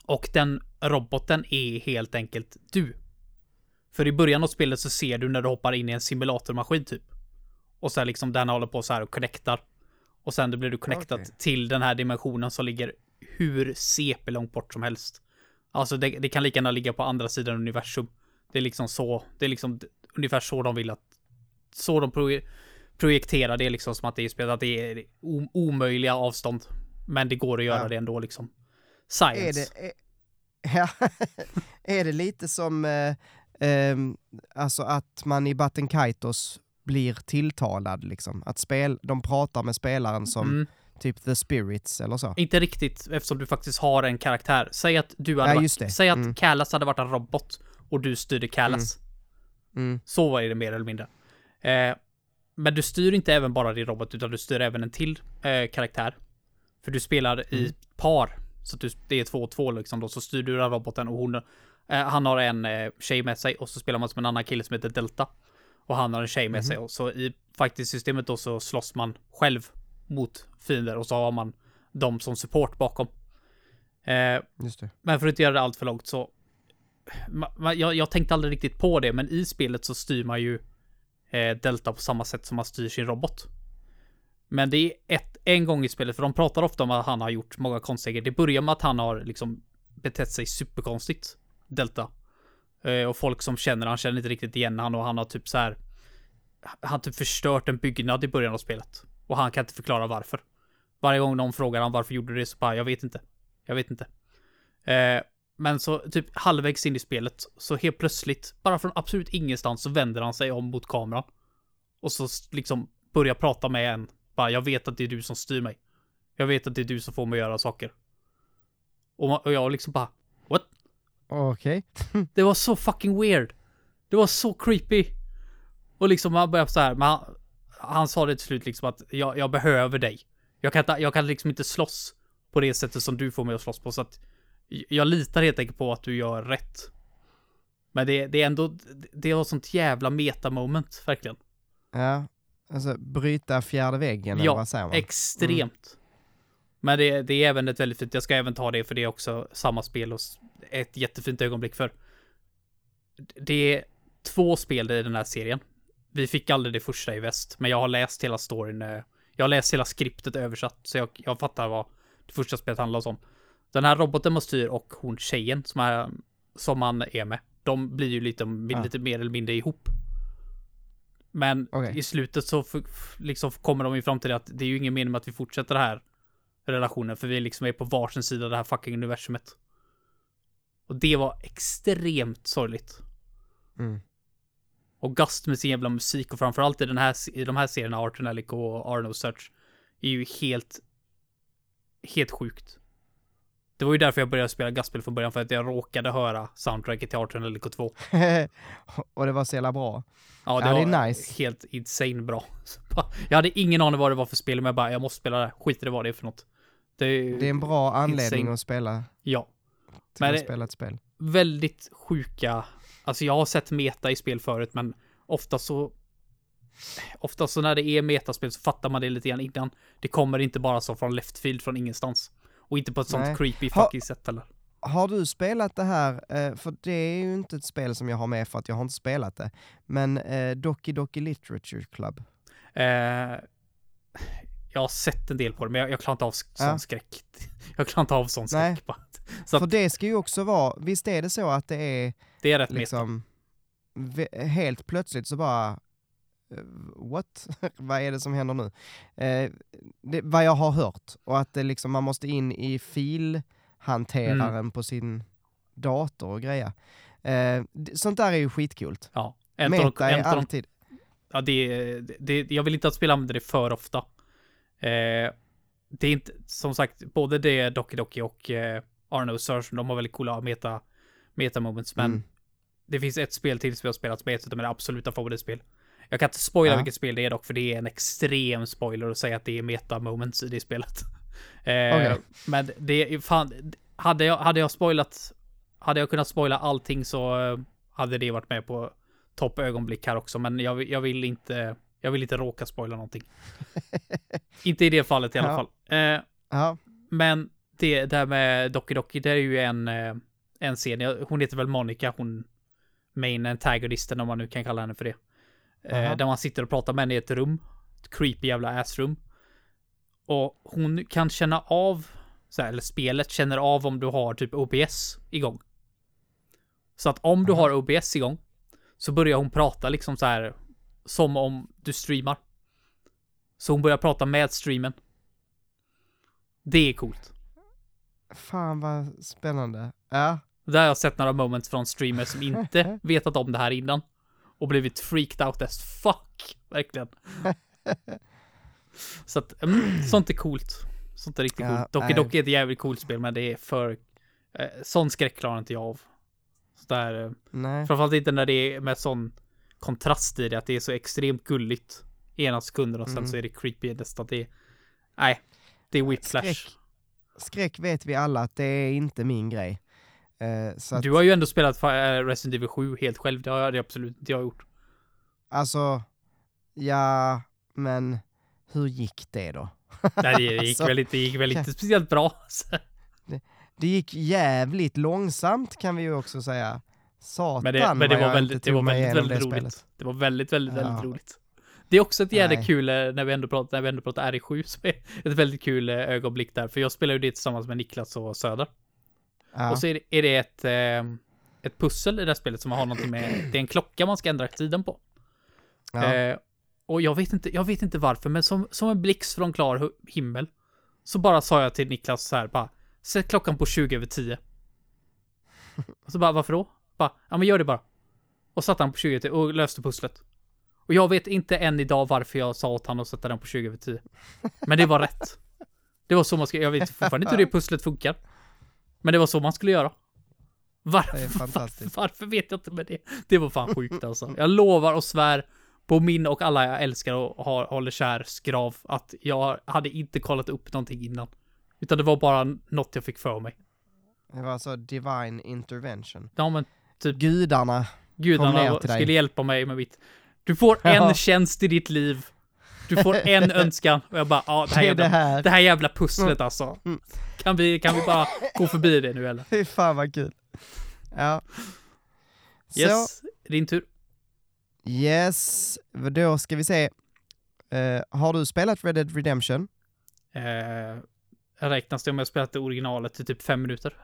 Och den roboten är helt enkelt du. För i början av spelet så ser du när du hoppar in i en simulatormaskin typ. Och så här liksom den håller på så här och connectar. Och sen då blir du connectad okay. till den här dimensionen som ligger hur C P långt bort som helst. Alltså det, det kan lika gärna ligga på andra sidan universum. Det är liksom så. Det är liksom ungefär så de vill att... Så de proje- projekterar det liksom som att det är spelat. Att det är o- omöjliga avstånd. Men det går att göra ja. det ändå liksom. Science. Är det, är, ja, är det lite som... Eh... Um, alltså att man i Batten Kaitos blir tilltalad liksom. Att spel, de pratar med spelaren som mm. typ The Spirits eller så. Inte riktigt, eftersom du faktiskt har en karaktär. Säg att du hade ja, varit, säg att mm. Kallas hade varit en robot och du styrde Kallas. Mm. Mm. Så är det mer eller mindre. Eh, men du styr inte även bara din robot, utan du styr även en till eh, karaktär. För du spelar mm. i par. Så att du, det är två och två liksom då. Så styr du den roboten och hon... Han har en tjej med sig och så spelar man som en annan kille som heter Delta. Och han har en tjej med mm. sig. Och så i faktiskt systemet då så slåss man själv mot fiender. Och så har man dem som support bakom. Eh, Just det. Men för att inte göra det allt för långt så... Ma, ma, jag, jag tänkte aldrig riktigt på det. Men i spelet så styr man ju eh, Delta på samma sätt som man styr sin robot. Men det är ett, en gång i spelet. För de pratar ofta om att han har gjort många konstiga. Det börjar med att han har liksom betett sig superkonstigt. Delta. Eh, och folk som känner han känner inte riktigt igen han, och han har typ så här han typ förstört en byggnad i början av spelet och han kan inte förklara varför. Varje gång någon frågar han varför gjorde du det så bara jag vet inte. Jag vet inte. Eh, men så typ halvvägs in i spelet så helt plötsligt bara från absolut ingenstans så vänder han sig om mot kameran och så liksom börjar prata med en bara jag vet att det är du som styr mig. Jag vet att det är du som får mig göra saker. Och, man, och jag liksom bara okej. Okay. Det var så fucking weird. Det var så creepy. Och liksom han började så här, men han, han sa det till slut liksom att jag, jag behöver dig. Jag kan, ta, jag kan liksom inte slåss på det sättet som du får mig att slåss på. Så att jag litar helt enkelt på att du gör rätt. Men det, det är ändå, det var sånt jävla meta-moment, verkligen. Ja, alltså bryta fjärde väggen. Ja, eller vad säger man? Extremt. Mm. Men det, det är även ett väldigt fint, jag ska även ta det för det är också samma spel och ett jättefint ögonblick för. Det är två spel i den här serien. Vi fick aldrig det första i väst, men jag har läst hela storyn. Jag har läst hela skriptet översatt, så jag, jag fattar vad det första spelet handlar om. Den här roboten man styr och hon tjejen som, är, som man är med, de blir ju lite, ja. lite mer eller mindre ihop. Men okay. i slutet så för, liksom kommer de ju fram till det att det är ju ingen mening med att vi fortsätter det här relationen, för vi liksom är på varsin sida av det här fucking universumet. Och det var extremt sorgligt. Mm. Och Gust med sin jävla musik och framförallt i, den här, i de här serierna Art and Alec och Ar nosurge är ju helt helt sjukt. Det var ju därför jag började spela Gust-spel från början, för att jag råkade höra soundtracket till Art and Alec två. Och det var så jävla bra. Ja, det, ja, det var är nice. Helt insane bra. Jag hade ingen aning vad det var för spel, men jag bara, jag måste spela det. Skit i det vad det är för något. Det är, det är en bra anledning insane. Att spela. Ja. Men spelat spel. Väldigt sjuka. Alltså jag har sett meta i spel förut, men ofta så ofta så när det är metaspel så fattar man det lite grann innan. Det kommer inte bara så från left field från ingenstans och inte på ett sånt Nej. creepy fucking ha, sätt eller. Har du spelat det här? För det är ju inte ett spel som jag har med för att jag har inte spelat det. Men eh, Doki Doki Literature Club. Eh, jag har sett en del på det, men jag, jag klarar inte av sån ja. skräck. Jag klarar inte av sån Nej. skräck bara. Så att, för det ska ju också vara, visst är det så att det är, det är rätt liksom, v- helt plötsligt så bara, what? Vad är det som händer nu? Eh, det, vad jag har hört. Och att det liksom, man måste in i filhanteraren mm. på sin dator och grejer. Eh, sånt där är ju skitkult. Ja, meta och, är alltid. Och, ja, det, det, jag vill inte att spela använder det för ofta. Eh, det är inte, som sagt, både det Doki Doki och... Eh, Ar nosurge, de har väldigt coola meta, meta moments, men mm. det finns ett spel till som jag har spelat som är ett av mina absoluta favoritspel. Jag kan inte spoila ja. vilket spel det är dock, för det är en extrem spoiler att säga att det är meta moments i det spelet. eh, okay. Men det fan, hade jag hade jag spoilat hade jag kunnat spoila allting så hade det varit med på topp ögonblick här också, men jag jag vill inte jag vill inte råka spoila någonting. Inte i det fallet i alla ja. fall. Eh, ja. Men det där med Doki Doki, det är ju en en scen. Hon heter väl Monica, hon main antagonisten, om man nu kan kalla henne för det. Uh-huh. Där man sitter och pratar med henne i ett rum, ett creepy jävla assrum, och hon kan känna av så här, eller spelet känner av om du har typ O B S igång. Så att om uh-huh. du har O B S igång så börjar hon prata liksom så här som om du streamar. Så hon börjar prata med streamen. Det är coolt. Fan vad spännande. Ja. Där har jag sett några moments från streamers som inte vetat om det här innan och blivit freaked out as fuck. Verkligen. Så att, mm, sånt är coolt. Sånt är riktigt ja, coolt. Doki Doki är ett jävligt coolt spel, men det är för... Eh, sån skräck klarar inte jag av. Så där, eh, nej. Framförallt inte när det är med sån kontrast i det, att det är så extremt gulligt ena sekunden och sen mm. så är det creepy nästan. Det är, nej, det är whiplash. Skräck. Skräck vet vi alla att det är inte min grej. Uh, så du har att, ju ändå spelat Resident Evil sju helt själv. Det har jag det absolut inte jag gjort. Alltså, ja, men hur gick det då? Nej, det gick, alltså, väl, det gick väl inte speciellt bra. det, det gick jävligt långsamt kan vi ju också säga. Satan, men det, men det var väldigt, det var väldigt, väldigt det roligt. Spelet. Det var väldigt, väldigt, väldigt ja. roligt. Det är också ett jävla kul när vi ändå pratar, när vi ändå pratar R sju, så är ett väldigt kul ögonblick där. För jag spelar ju det tillsammans med Niklas och Söder. Ja. Och så är det, är det ett, ett pussel i det här spelet som man har någonting med. Det är en klocka man ska ändra tiden på. Ja. Eh, och jag vet, inte, jag vet inte varför, men som, som en blixt från klar himmel så bara sa jag till Niklas så här, bara, sätt klockan på tjugo över tio. Och så bara, varför då? Bara, ja men gör det bara. Och satt han på tjugo och löste pusslet. Och jag vet inte än idag varför jag sa åt han att sätta den på tjugo över tio. Men det var rätt. Det var så man ska, jag vet fortfarande inte hur det pusslet funkar. Men det var så man skulle göra. Varför, det är fantastiskt. Varför, varför vet jag inte med det? Det var fan sjukt alltså. Jag lovar och svär på min och alla jag älskar och har, håller kär skrav att jag hade inte kollat upp någonting innan. Utan det var bara något jag fick för mig. Det var alltså divine intervention. Ja, men typ, gudarna gudarna skulle hjälpa mig med mitt... Du får en ja. tjänst i ditt liv. Du får en önskan. Och jag bara, ja, det här jävla, det här. Det här jävla pusslet alltså. Mm. Kan vi, kan vi bara gå förbi det nu eller? Fy fan vad kul. Ja. Yes, så. Din tur. Yes, då ska vi se. Uh, har du spelat Red Dead Redemption? Uh, räknas det om jag spelat det originalet i typ fem minuter?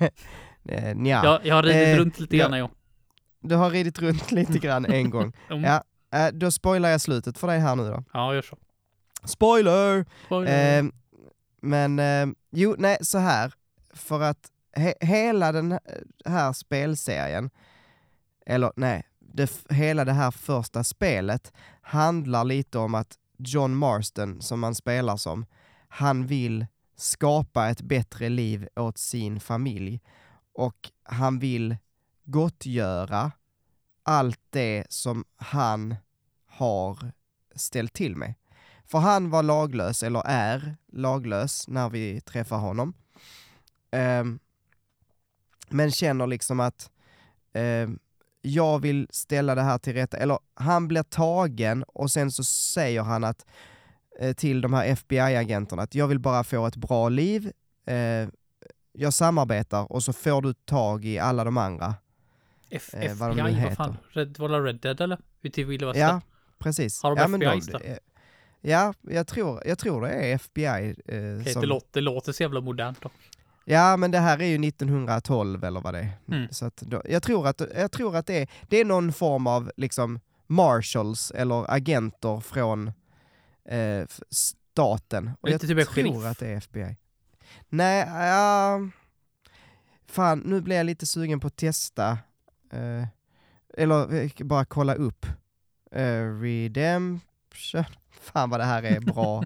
uh, nja. Jag, jag har ridit uh, runt lite grann ja. jag. Du har ridit runt lite grann en gång. Ja, då spoilar jag slutet för dig här nu då. Ja, gör så. Spoiler! Spoiler. Eh, men, eh, jo, nej, så här. För att he- hela den här spelserien, eller nej, det, hela det här första spelet handlar lite om att John Marston, som man spelar som, han vill skapa ett bättre liv åt sin familj. Och han vill... gottgöra allt det som han har ställt till med. För han var laglös, eller är laglös när vi träffar honom. Um, men känner liksom att um, jag vill ställa det här till rätta. Eller han blir tagen och sen så säger han att uh, till de här F B I-agenterna att jag vill bara få ett bra liv. Uh, jag samarbetar och så får du tag i alla de andra. F- eh, vad F B I, de nu vad fan? Red, var det Red Dead eller? Ute i Willow West? Ja, precis. Har de ja, F B I då? Eh, ja, jag tror, jag tror det är F B I. Eh, okay, som... det, låter, det låter så jävla modernt då. Ja, men det här är ju nittonhundratolv eller vad det är. Mm. Så att då, jag, tror att, jag tror att det är, det är någon form av liksom marshals eller agenter från eh, staten. Och jag typ tror att det är F B I. Nej, uh, fan, nu blir jag lite sugen på att testa. Uh, eller bara kolla upp. Uh, Redemption. Fan vad det här är bra.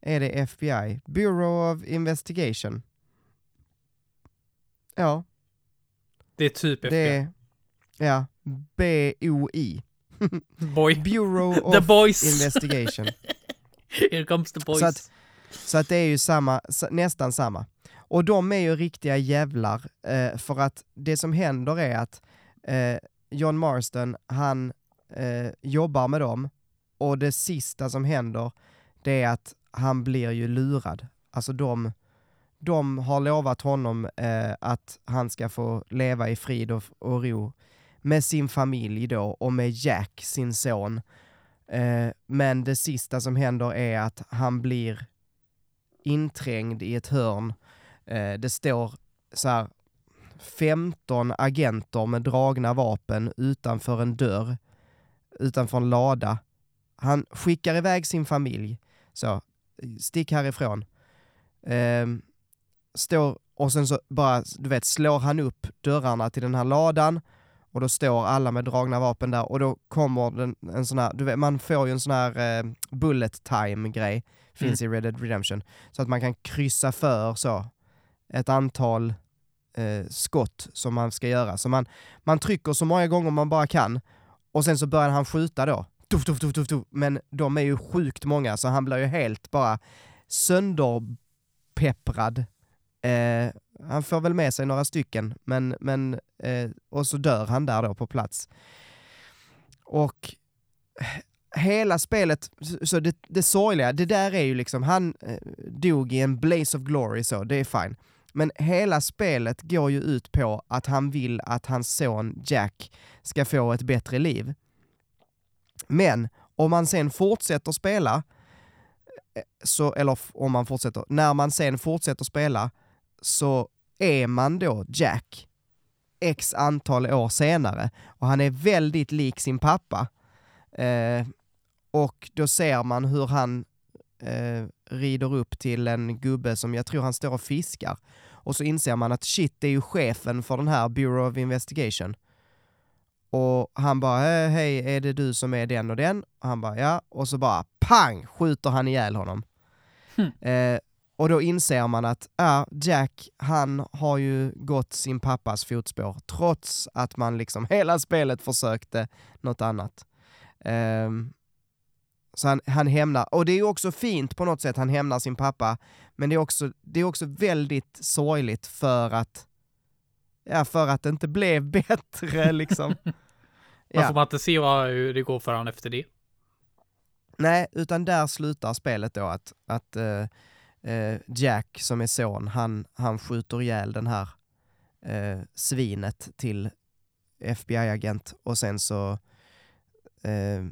Är det F B I? Bureau of Investigation. Ja. Det är typ F B I. Det, ja, B O I. Boy. Bureau of the boys. Investigation. Here comes the boys. Så att, så att det är ju samma, nästan samma. Och de är ju riktiga jävlar. Eh, för att det som händer är att eh, John Marston, han eh, jobbar med dem. Och det sista som händer, det är att han blir ju lurad. Alltså de, de har lovat honom eh, att han ska få leva i frid och, och ro. Med sin familj då och med Jack, sin son. Eh, men det sista som händer är att han blir inträngd i ett hörn. Eh, det står så här, femton agenter med dragna vapen utanför en dörr. Utanför en lada. Han skickar iväg sin familj. Så, stick härifrån. Eh, står, och sen så bara, du vet, slår han upp dörrarna till den här ladan. Och då står alla med dragna vapen där. Och då kommer den, en sån här... Du vet, man får ju en sån här eh, bullet time-grej. Finns mm. i Red Dead Redemption. Så att man kan kryssa för så ett antal eh, skott som man ska göra. Så man, man trycker så många gånger man bara kan. Och sen så börjar han skjuta då. Tuff, tuff, tuff, tuff, tuff. Men de är ju sjukt många. Så han blir ju helt bara sönderpepprad. Eh... Han får väl med sig några stycken. Men, men, eh, och så dör han där då på plats. Och hela spelet, så det, det sorgliga, det där är ju liksom, han eh, dog i en blaze of glory, så det är fine. Men hela spelet går ju ut på att han vill att hans son Jack ska få ett bättre liv. Men om man sen fortsätter spela, så, eller om man fortsätter, när man sen fortsätter spela, så är man då Jack x antal år senare. Och han är väldigt lik sin pappa. Eh, och då ser man hur han eh, rider upp till en gubbe som jag tror han står och fiskar. Och så inser man att shit, det är ju chefen för den här Bureau of Investigation. Och han bara, hej, är det du som är den och den? Och han bara, ja. Och så bara, pang, skjuter han ihjäl honom. Mm. Eh, Och då inser man att äh, Jack, han har ju gått sin pappas fotspår. Trots att man liksom hela spelet försökte något annat. Um, så han, han hämnar. Och det är ju också fint på något sätt, han hämnar sin pappa. Men det är också, det är också väldigt sorgligt för att, ja, för att det inte blev bättre. Liksom. Ja. Man får man inte se hur det går för honom efter det? Nej, utan där slutar spelet då att... att uh, Jack som är son, han, han skjuter ihjäl den här eh, svinet till F B I-agent och sen så eh,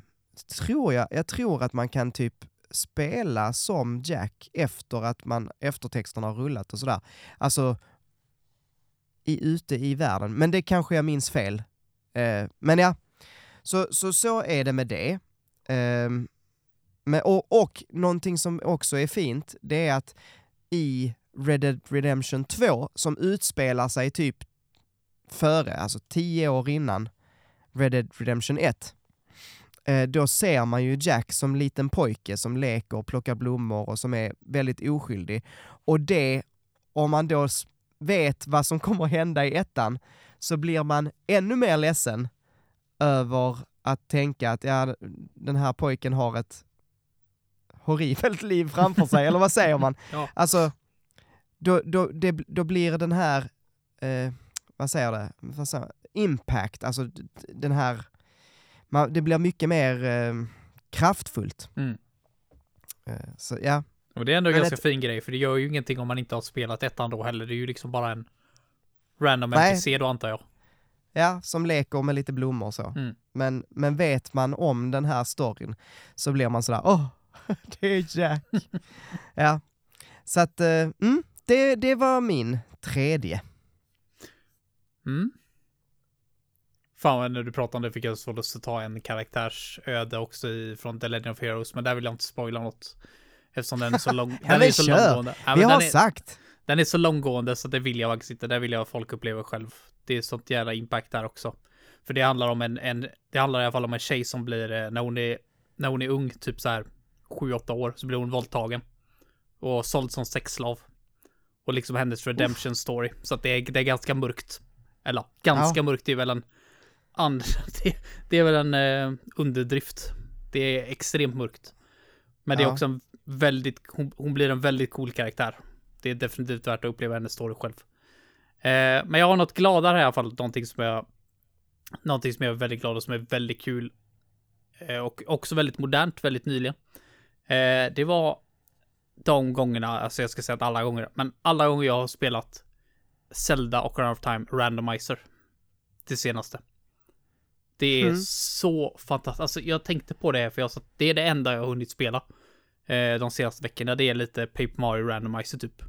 tror jag jag tror att man kan typ spela som Jack efter att man eftertexterna har rullat och sådär, alltså i, ute i världen, men det kanske jag minns fel, eh, men ja, så, så, så är det med det. eh, Men, och, och någonting som också är fint, det är att i Red Dead Redemption två, som utspelar sig typ före, alltså tio år innan Red Dead Redemption ett, eh, då ser man ju Jack som liten pojke som leker och plockar blommor och som är väldigt oskyldig. Och det, om man då vet vad som kommer hända i ettan, så blir man ännu mer ledsen över att tänka att ja, den här pojken har ett horribelt liv framför sig, eller vad säger man? Ja. Alltså, då, då, det, då blir den här eh, vad säger det? Vad säger, impact, alltså den här man, det blir mycket mer eh, kraftfullt. Mm. Eh, så, ja. Och det är ändå en ganska ett, fin grej, för det gör ju ingenting om man inte har spelat ettan då heller. Det är ju liksom bara en random nej. N P C då, antar jag. Ja, som leker med lite blommor och så. Mm. Men, men vet man om den här storyn, så blir man sådär, åh, oh, det är Jack. Ja. Så att, mm, det, det var min tredje. Mm. Fan, när du pratade om det fick jag så lust att ta en karaktärsöde också i, från The Legend of Heroes. Men där vill jag inte spoila något. Eftersom den är så, lång, den är så långgående. Ja, vi har den är, sagt. Den är så långgående så det vill jag faktiskt inte. Det vill jag att folk upplever själv. Det är sånt jävla impact där också. För det handlar, om en, en, det handlar i alla fall om en tjej som blir, när hon är, när hon är ung, typ så här sju åtta år, så blev hon våldtagen och såld som sexslav och liksom hennes redemption Uff. story, så att det är, det är ganska mörkt, eller ganska ja. mörkt, det är väl en And, det, det är väl en eh, underdrift. Det är extremt mörkt. Men ja. Det är också en väldigt... Hon, hon blir en väldigt cool karaktär. Det är definitivt värt att uppleva hennes story själv. Eh, men jag har något gladare i alla fall. Någonting som jag... Någonting som jag är väldigt glad och som är väldigt kul. Eh, och också väldigt modernt, väldigt nyligen. Eh, det var de gångerna... Alltså jag ska säga att alla gånger. Men alla gånger jag har spelat Zelda och Ocarina of Time Randomizer. Det senaste. Det är mm. så fantastiskt. Alltså jag tänkte på det här för jag sa att det är det enda jag har hunnit spela eh, de senaste veckorna. Det är lite Paper Mario Randomizer typ.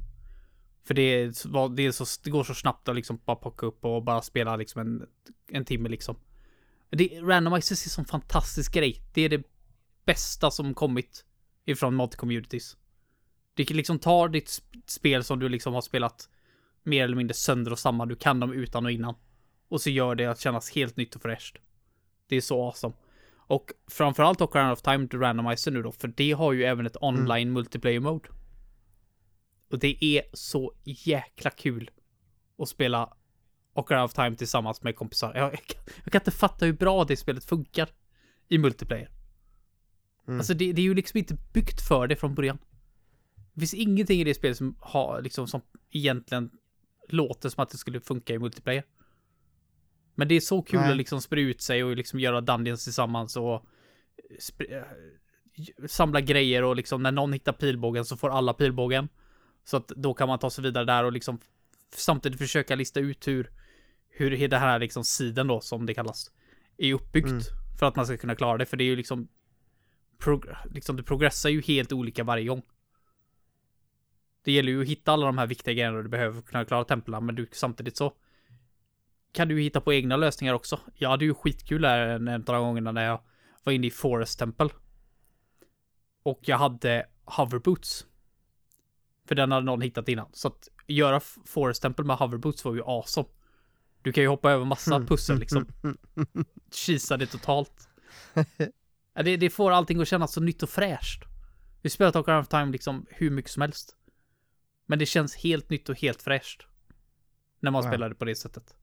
För det, är, det, är så, det går så snabbt att liksom bara packa upp och bara spela liksom en, en timme liksom. Det, Randomizer är som fantastisk grej. Det är det bästa som kommit ifrån multi-communities. Det liksom tar ditt spel som du liksom har spelat mer eller mindre sönder och samman. Du kan dem utan och innan. Och så gör det att kännas helt nytt och fräscht. Det är så awesome. Och framförallt Ocarina of Time randomizer nu då. För det har ju även ett online mm. multiplayer mode. Och det är så jäkla kul att spela Ocarina of Time tillsammans med kompisar. Jag, jag, kan, jag kan inte fatta hur bra det spelet funkar i multiplayer. Mm. Alltså det, det är ju liksom inte byggt för det från början. Det finns ingenting i det spelet som, har, liksom, som egentligen låter som att det skulle funka i multiplayer. Men det är så kul Nej. Att liksom sprida ut sig och liksom göra dungeons tillsammans och sp- samla grejer och liksom när någon hittar pilbågen så får alla pilbågen. Så att då kan man ta sig vidare där och liksom samtidigt försöka lista ut hur, hur det här liksom sidan då som det kallas är uppbyggt mm. för att man ska kunna klara det. För det är ju liksom, prog- liksom det progressar ju helt olika varje gång. Det gäller ju att hitta alla de här viktiga grejerna du behöver för att kunna klara templarna, men du samtidigt så kan du hitta på egna lösningar också. Jag hade ju skitkul här en av de gångerna när jag var inne i Forest Temple. Och jag hade hoverboots. För den hade någon hittat innan. Så att göra Forest Temple med hoverboots var ju awesome. Du kan ju hoppa över massa pussel liksom. Kisa det totalt. Det, det får allting att kännas så nytt och fräscht. Vi spelar Ocarina of Time liksom hur mycket som helst. Men det känns helt nytt och helt fräscht. När man wow. spelar det på det sättet.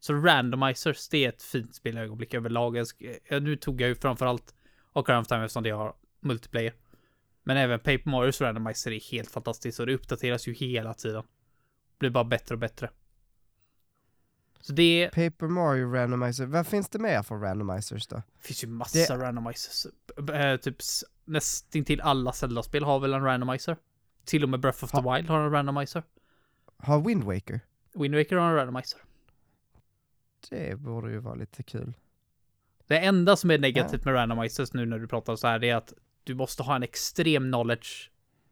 Så randomizers, det är ett fint spelögonblick överlag. Jag, nu tog jag ju framförallt Ocarina of Time eftersom det har multiplayer. Men även Paper Mario's randomizer är helt fantastiskt och det uppdateras ju hela tiden. Det blir bara bättre och bättre. Så det är... Paper Mario randomizer, vad finns det med för randomizers då? Det finns ju massa det... randomizers. Äh, typ nästan till alla Zelda-spel har väl en randomizer. Till och med Breath of the ha... Wild har en randomizer. Har Wind Waker? Wind Waker har en randomizer. Det borde ju vara lite kul. Det enda som är negativt ja. Med randomizers nu när du pratar så här är att du måste ha en extrem knowledge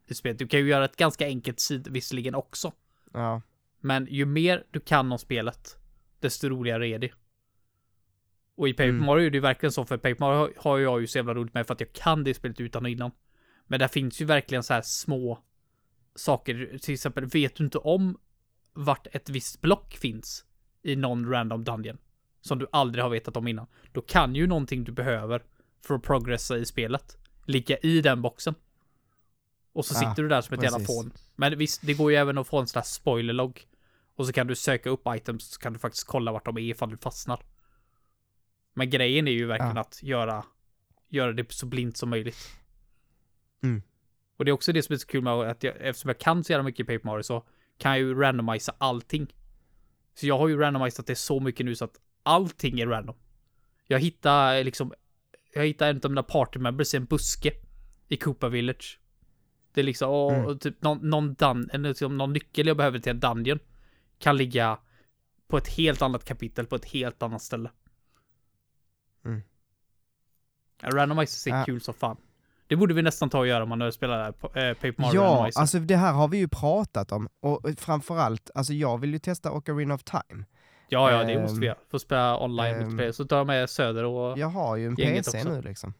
i spelet. Du kan ju göra ett ganska enkelt sid visserligen också. Ja. Men ju mer du kan om spelet, desto roligare är det. Och i Paper mm. Mario är det ju verkligen så, för Paper Mario har jag ju så jävla roligt med för att jag kan det spelet utan och innan. Men där finns ju verkligen så här små saker. Till exempel vet du inte om vart ett visst block finns i någon random dungeon som du aldrig har vetat om innan. Då kan ju någonting du behöver för att progressa i spelet ligga i den boxen. Och så ah, sitter du där som ett jävla fån. Men visst, det går ju även att få en sån här spoilerlogg. Och så kan du söka upp items så kan du faktiskt kolla vart de är ifall du fastnar. Men grejen är ju verkligen ah. att göra, göra det så blint som möjligt. Mm. Och det är också det som är så kul med att jag, eftersom jag kan så jävla mycket i Paper Mario så kan jag ju randomisa allting. Så jag har ju randomisat det så mycket nu så att allting är random. Jag hittar liksom... Jag hittar en av mina partymembers i en buske i Koopa Village. Det är liksom... Åh, mm. typ någon, någon, dun, en, liksom någon nyckel jag behöver till en dungeon kan ligga på ett helt annat kapitel, på ett helt annat ställe. Mm. Ja, randomisers är ah. kul så fan. Det borde vi nästan ta och göra om man spelar där på, äh, Paper Mario. Ja, alltså det här har vi ju pratat om. Och framförallt, alltså jag vill ju testa Ocarina of Time. Ja, ja, det um, måste vi göra. Får spela online um, multiplayer. Så tar jag med Söder och jag har ju en P C också. Nu liksom.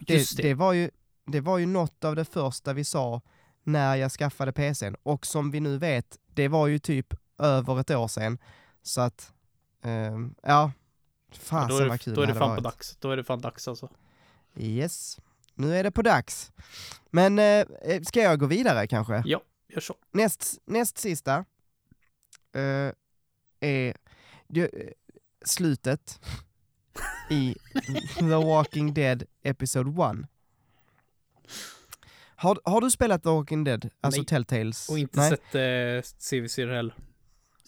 Det, det. Det, var ju, det var ju något av det första vi sa när jag skaffade P C:n. Och som vi nu vet, det var ju typ över ett år sedan. Så att, um, ja. Fasen ja, vad kul då är det, det fan varit. På dags. Då är det fan dags alltså. Yes. Nu är det på dags. Men eh, ska jag gå vidare kanske? Ja, gör så. Näst, näst sista eh, är... Du, slutet i The Walking Dead Episode one. Har, har du spelat The Walking Dead? Alltså nej. Telltales? Och inte nej. sett eh, C V C R heller.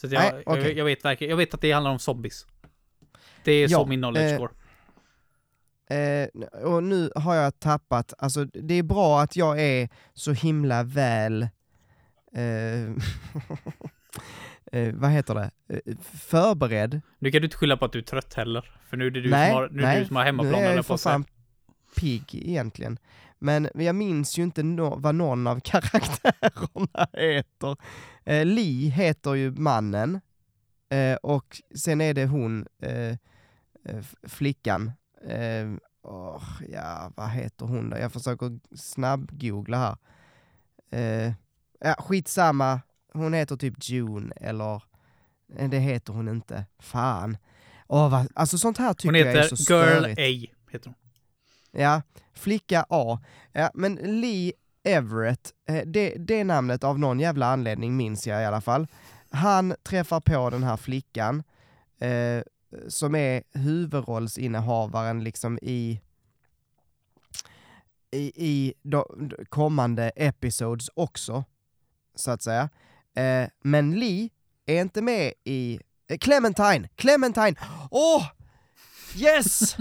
Så jag, nej, okay. jag, jag, vet verkligen, jag vet att det handlar om zombies. Det är ja, så min knowledge eh, går. Eh, och nu har jag tappat. Alltså, det är bra att jag är så himla väl... Eh, eh, vad heter det? Eh, förberedd. Nu kan du inte skylla på att du är trött heller. För nu är det du nej, som har, nu nej, är du som har hemmaplanen. Nu är jag för fan pigg egentligen. Men jag minns ju inte no- vad någon av karaktärerna heter. Eh, Lee heter ju mannen. Eh, och sen är det hon, eh, f- flickan. Eh, oh, ja, vad heter hon då? Jag försöker snabb-googla här. Eh, ja, skitsamma. Hon heter typ June, eller... Det heter hon inte. Fan. Oh, vad, alltså sånt här tycker jag är så störigt. Hon heter Girl A, heter hon. Ja, flicka A. Ja, men Lee Everett, det, det namnet av någon jävla anledning minns jag i alla fall. Han träffar på den här flickan eh, som är huvudrollsinnehavaren liksom i i, i de kommande episodes också, så att säga. Eh, men Lee är inte med i... Eh, Clementine! Clementine! Åh! Oh! Yes!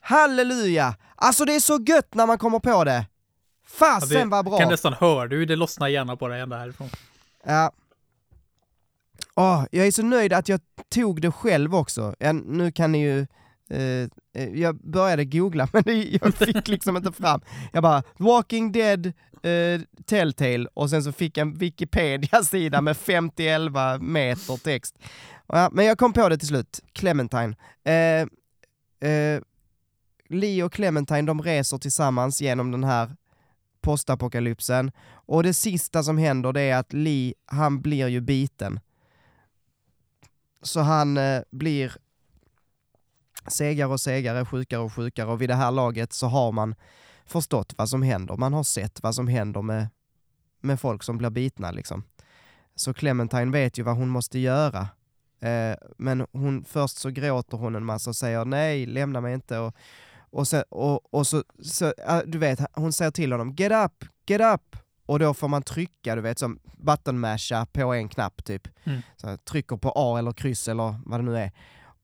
Halleluja! Alltså det är så gött när man kommer på det. Fasen ja, det, vad bra. Kan nästan höra du, det lossnar gärna på dig ända härifrån. Ja. Åh, oh, jag är så nöjd att jag tog det själv också. Jag, nu kan ni ju... Eh, jag började googla men det, jag fick liksom inte fram. Jag bara, Walking Dead eh, Telltale. Och sen så fick jag en Wikipedia-sida med femtio elva meter text. Ja, men jag kom på det till slut. Clementine. Eh... eh Lee och Clementine, de reser tillsammans genom den här postapokalypsen. Och det sista som händer, det är att Lee, han blir ju biten. Så han eh, blir segare och segare, sjukare och sjukare. Och vid det här laget så har man förstått vad som händer. Man har sett vad som händer med, med folk som blir bitna liksom. Så Clementine vet ju vad hon måste göra. Eh, men hon, först så gråter hon en massa och säger nej, lämna mig inte. Och Och, sen, och, och så, så, du vet, hon säger till honom, get up, get up. Och då får man trycka, du vet, som button masha på en knapp typ. Mm. Så trycker på A eller kryss eller vad det nu är.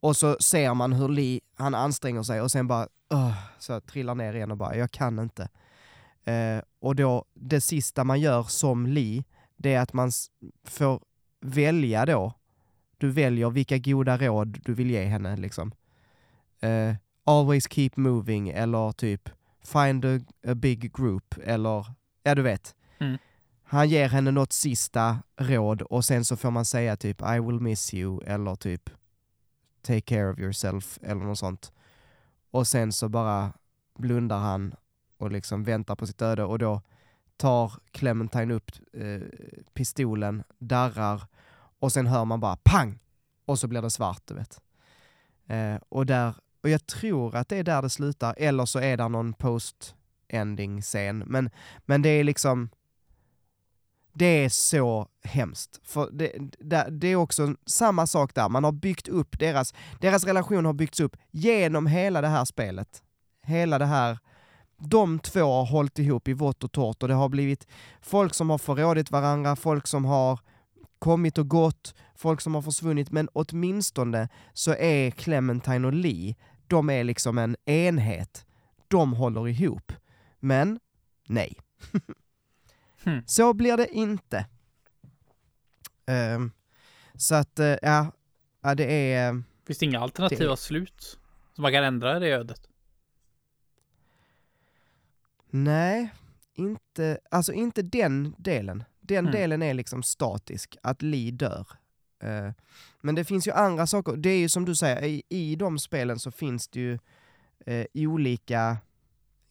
Och så ser man hur Lee, han anstränger sig och sen bara, uh, så trillar ner igen och bara, jag kan inte. Eh, och då, det sista man gör som Lee, det är att man får välja då. Du väljer vilka goda råd du vill ge henne liksom. Eh, Always keep moving eller typ find a, a big group eller, ja du vet. Mm. Han ger henne något sista råd och sen så får man säga typ I will miss you eller typ take care of yourself eller något sånt. Och sen så bara blundar han och liksom väntar på sitt öde och då tar Clementine upp eh, pistolen, darrar och sen hör man bara pang! Och så blir det svart, du vet. Eh, och där Och jag tror att det är där det slutar. Eller så är det någon post-ending-scen. Men, men det är liksom... Det är så hemskt. För det, det, det är också samma sak där. Man har byggt upp deras... Deras relation har byggts upp genom hela det här spelet. Hela det här... De två har hållit ihop i vått och torrt. Och det har blivit folk som har förrådit varandra. Folk som har kommit och gått. Folk som har försvunnit. Men åtminstone så är Clementine och Lee... De är liksom en enhet. De håller ihop. Men nej. hmm. Så blir det inte. Um, så att uh, ja, ja, det är... Finns det inga alternativa det... slut som man kan ändra det ödet? Nej, inte, alltså inte den delen. Den mm. delen är liksom statisk. Att Lee dör. Uh, men det finns ju andra saker. Det är ju som du säger. I, i de spelen så finns det ju uh, olika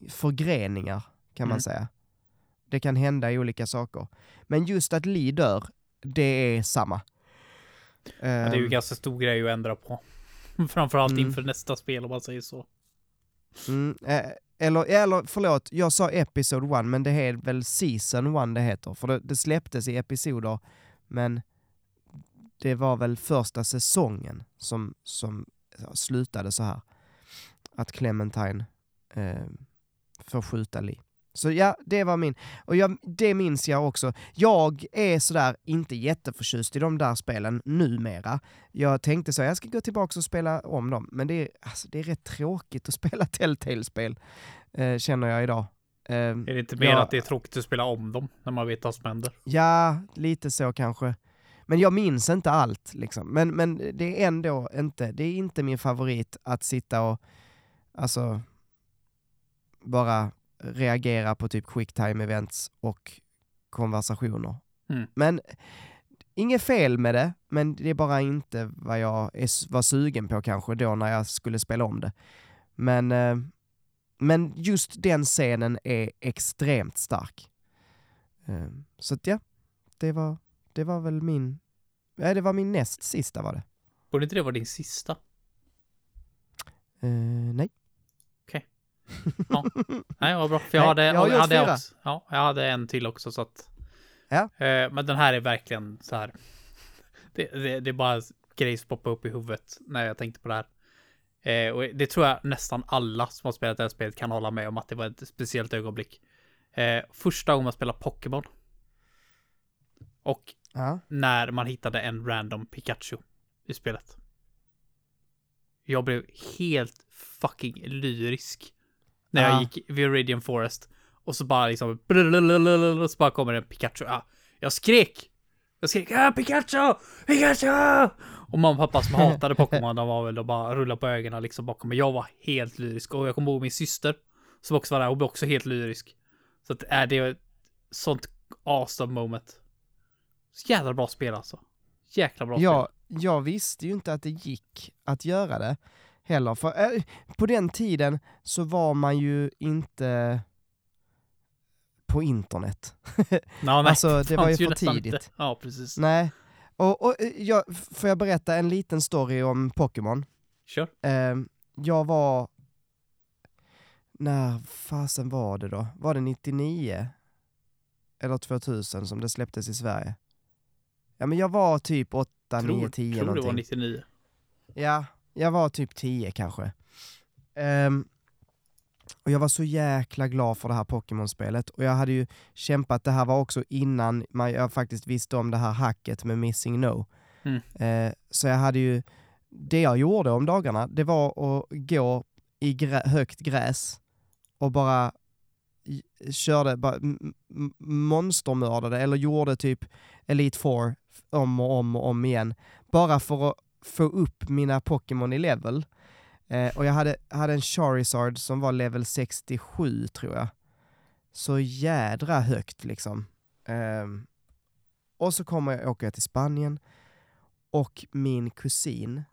förgreningar. Kan mm. man säga. Det kan hända i olika saker. Men just att Lee dör. Det är samma. Uh, ja, det är ju ganska stor grej att ändra på. Framförallt mm. inför nästa spel om man säger så. Mm, uh, Eller, eller förlåt, jag sa episode ett men det är väl season ett det heter. För det, det släpptes i episoder men det var väl första säsongen som, som slutade så här. Att Clementine eh, får skjuta Lee. Så ja, det var min. Och jag, det minns jag också. Jag är sådär inte jätteförtjust i de där spelen numera. Jag tänkte så, jag ska gå tillbaka och spela om dem. Men det är, alltså, det är rätt tråkigt att spela Telltale-spel, eh, känner jag idag. Eh, är det inte mer jag, att det är tråkigt att spela om dem när man vet vad som händer? Ja, lite så kanske. Men jag minns inte allt. Liksom. Men, men det är ändå inte, det är inte min favorit att sitta och alltså bara reagera på typ quick time events och konversationer. Mm. Men inget fel med det, men det är bara inte vad jag är, var sugen på kanske då när jag skulle spela om det. Men, eh, men just den scenen är extremt stark. Eh, så att ja, det var, det var väl min... Nej, det var min näst sista var det. Borde inte det vara din sista? Eh, nej. Ja. Nej, vad bra, för jag hade, Nej, jag, jag, hade också, ja, jag hade en till också så att, ja. eh, men den här är verkligen så här. Det, det, det är bara grejs poppa upp i huvudet när jag tänkte på det här, eh, och det tror jag nästan alla som har spelat det här spelet kan hålla med om att det var ett speciellt ögonblick, eh, första gången man spelade Pokémon och ja. När man hittade en random Pikachu i spelet, jag blev helt fucking lyrisk. När jag gick Viridian Forest. Och så bara liksom... Och så bara kommer en Pikachu. Ah, jag skrek. Jag skrek. Ah, Pikachu! Pikachu! Och mamma och pappa som hatade Pokémon. De var väl och bara rullade på ögonen liksom bakom. Men jag var helt lyrisk. Och jag kom ihåg min syster. Som också var där. Hon blev också helt lyrisk. Så att, äh, det är ett sånt awesome moment. Så jävla bra spel alltså. Jäkla bra ja, spel. Jag visste ju inte att det gick att göra det. Heller. För, äh, på den tiden så var man ju inte på internet. No, nej, alltså det var ju för tidigt. Ja, precis. Nej. Och, och jag, får jag berätta en liten story om Pokémon? Kör. Sure. Äh, jag var... När fasen var det då? Var det nittionio? Eller tvåtusen som det släpptes i Sverige? Ja, men jag var typ åtta, nio, tio tror någonting. Tror det var nittionio. Ja. Jag var typ tio kanske. Um, och jag var så jäkla glad för det här Pokémon-spelet. Och jag hade ju kämpat, det här var också innan man, jag faktiskt visste om det här hacket med Missing No. Mm. Uh, så jag hade ju, det jag gjorde om dagarna, det var att gå i grä, högt gräs och bara körde, bara m- m- monstermördade eller gjorde typ Elite Four om och om och om igen. Bara för att få upp mina Pokémon i level. Eh, och jag hade, hade en Charizard som var level sextiosju tror jag. Så jädra högt liksom. Eh, och så kommer jag åka till Spanien. Och min kusin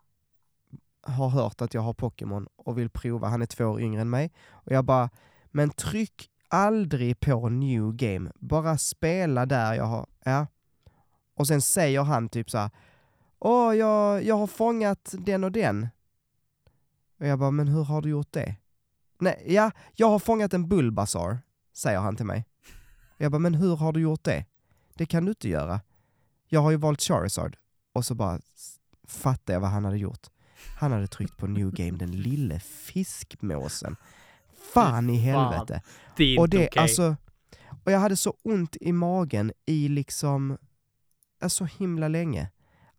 har hört att jag har Pokémon och vill prova. Han är två år yngre än mig. Och jag bara, men tryck aldrig på New Game. Bara spela där jag har. Ja. Och sen säger han typ så här. Åh, oh, jag, jag har fångat den och den. Och jag bara, men hur har du gjort det? Nej, ja, jag har fångat en Bulbasaur, säger han till mig. Och jag bara, men hur har du gjort det? Det kan du inte göra. Jag har ju valt Charizard. Och så bara fattar jag vad han hade gjort. Han hade tryckt på New Game, den lille fiskmåsen. Fan i helvete. Det är inte och det, okay. Alltså, och jag hade så ont i magen i liksom så alltså, himla länge.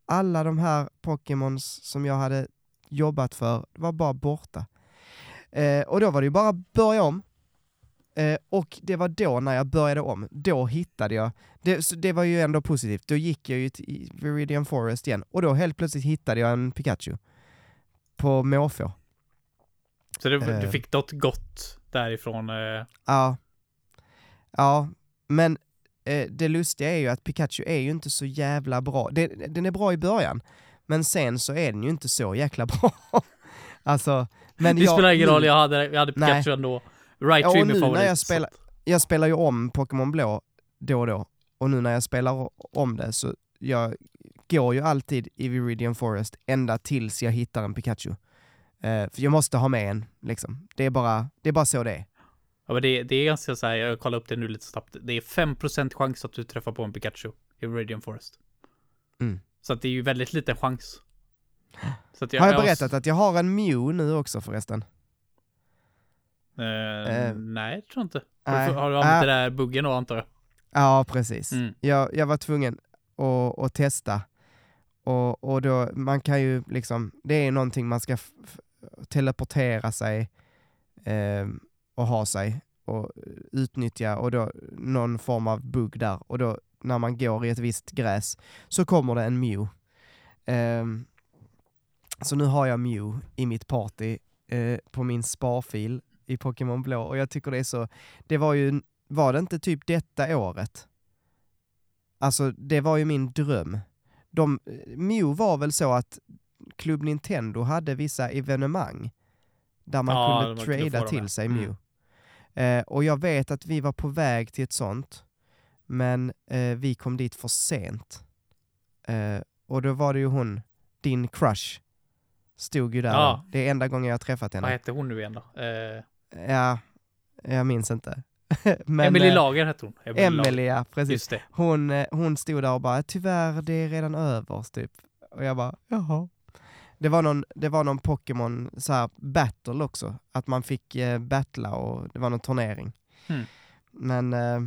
Alla de här Pokémons som jag hade jobbat för var bara borta. Eh, och då var det ju bara att börja om. Eh, och det var då när jag började om. Då hittade jag... Det, så det var ju ändå positivt. Då gick jag ju till Viridian Forest igen. Och då helt plötsligt hittade jag en Pikachu. På måfå. Så det, eh, du fick något gott därifrån? Eh. Ja. Ja, men... Det lustiga är ju att Pikachu är ju inte så jävla bra. Den är bra i början. Men sen så är den ju inte så jäkla bra. Alltså, men det jag, spelar ingen roll, jag hade, jag hade Pikachu nej. Ändå. Right ja, och nu när jag spelar, jag spelar ju om Pokémon Blå då och då. Och nu när jag spelar om det så jag går ju alltid i Viridian Forest ända tills jag hittar en Pikachu. Uh, för jag måste ha med en. Liksom. Det, är bara, det är bara så det är. Ja, men det, det är ganska så här, jag kollar upp det nu lite snabbt. Det är fem procent chans att du träffar på en Pikachu i Radiant Forest. Mm. Så att det är ju väldigt liten chans. Så att jag, har jag berättat jag har... att jag har en Mew nu också förresten? Uh, uh, nej, jag tror inte. Uh, har du, har du uh, använt uh, det där buggen då, antar jag? Ja, precis. Mm. Jag, jag var tvungen att, att testa. Och, och då, man kan ju liksom, det är någonting man ska f- f- teleportera sig eh, och ha sig och utnyttja, och då någon form av bugg där, och då när man går i ett visst gräs så kommer det en Mew. Eh, så nu har jag Mew i mitt party eh, på min sparfil i Pokémon Blå, och jag tycker det är så, det var ju, var det inte typ detta året? Alltså det var ju min dröm. De, Mew var väl så att Club Nintendo hade vissa evenemang där man ja, kunde man trada kunde till sig Mew. Mm. Eh, och jag vet att vi var på väg till ett sånt, men eh, vi kom dit för sent. Eh, och då var det ju hon, din crush, stod ju där. Ja. Det är enda gången jag har träffat henne. Vad hette hon nu igen då? Eh. Ja, jag minns inte. Men, Emily Lager hette hon. Emily, Emily ja, precis. Hon, hon stod där och bara, tyvärr, det är redan över, typ. Och jag bara, jaha. Det var någon, det var någon Pokémon så här battle också. Att man fick eh, battla, och det var någon turnering. Mm. Men, eh,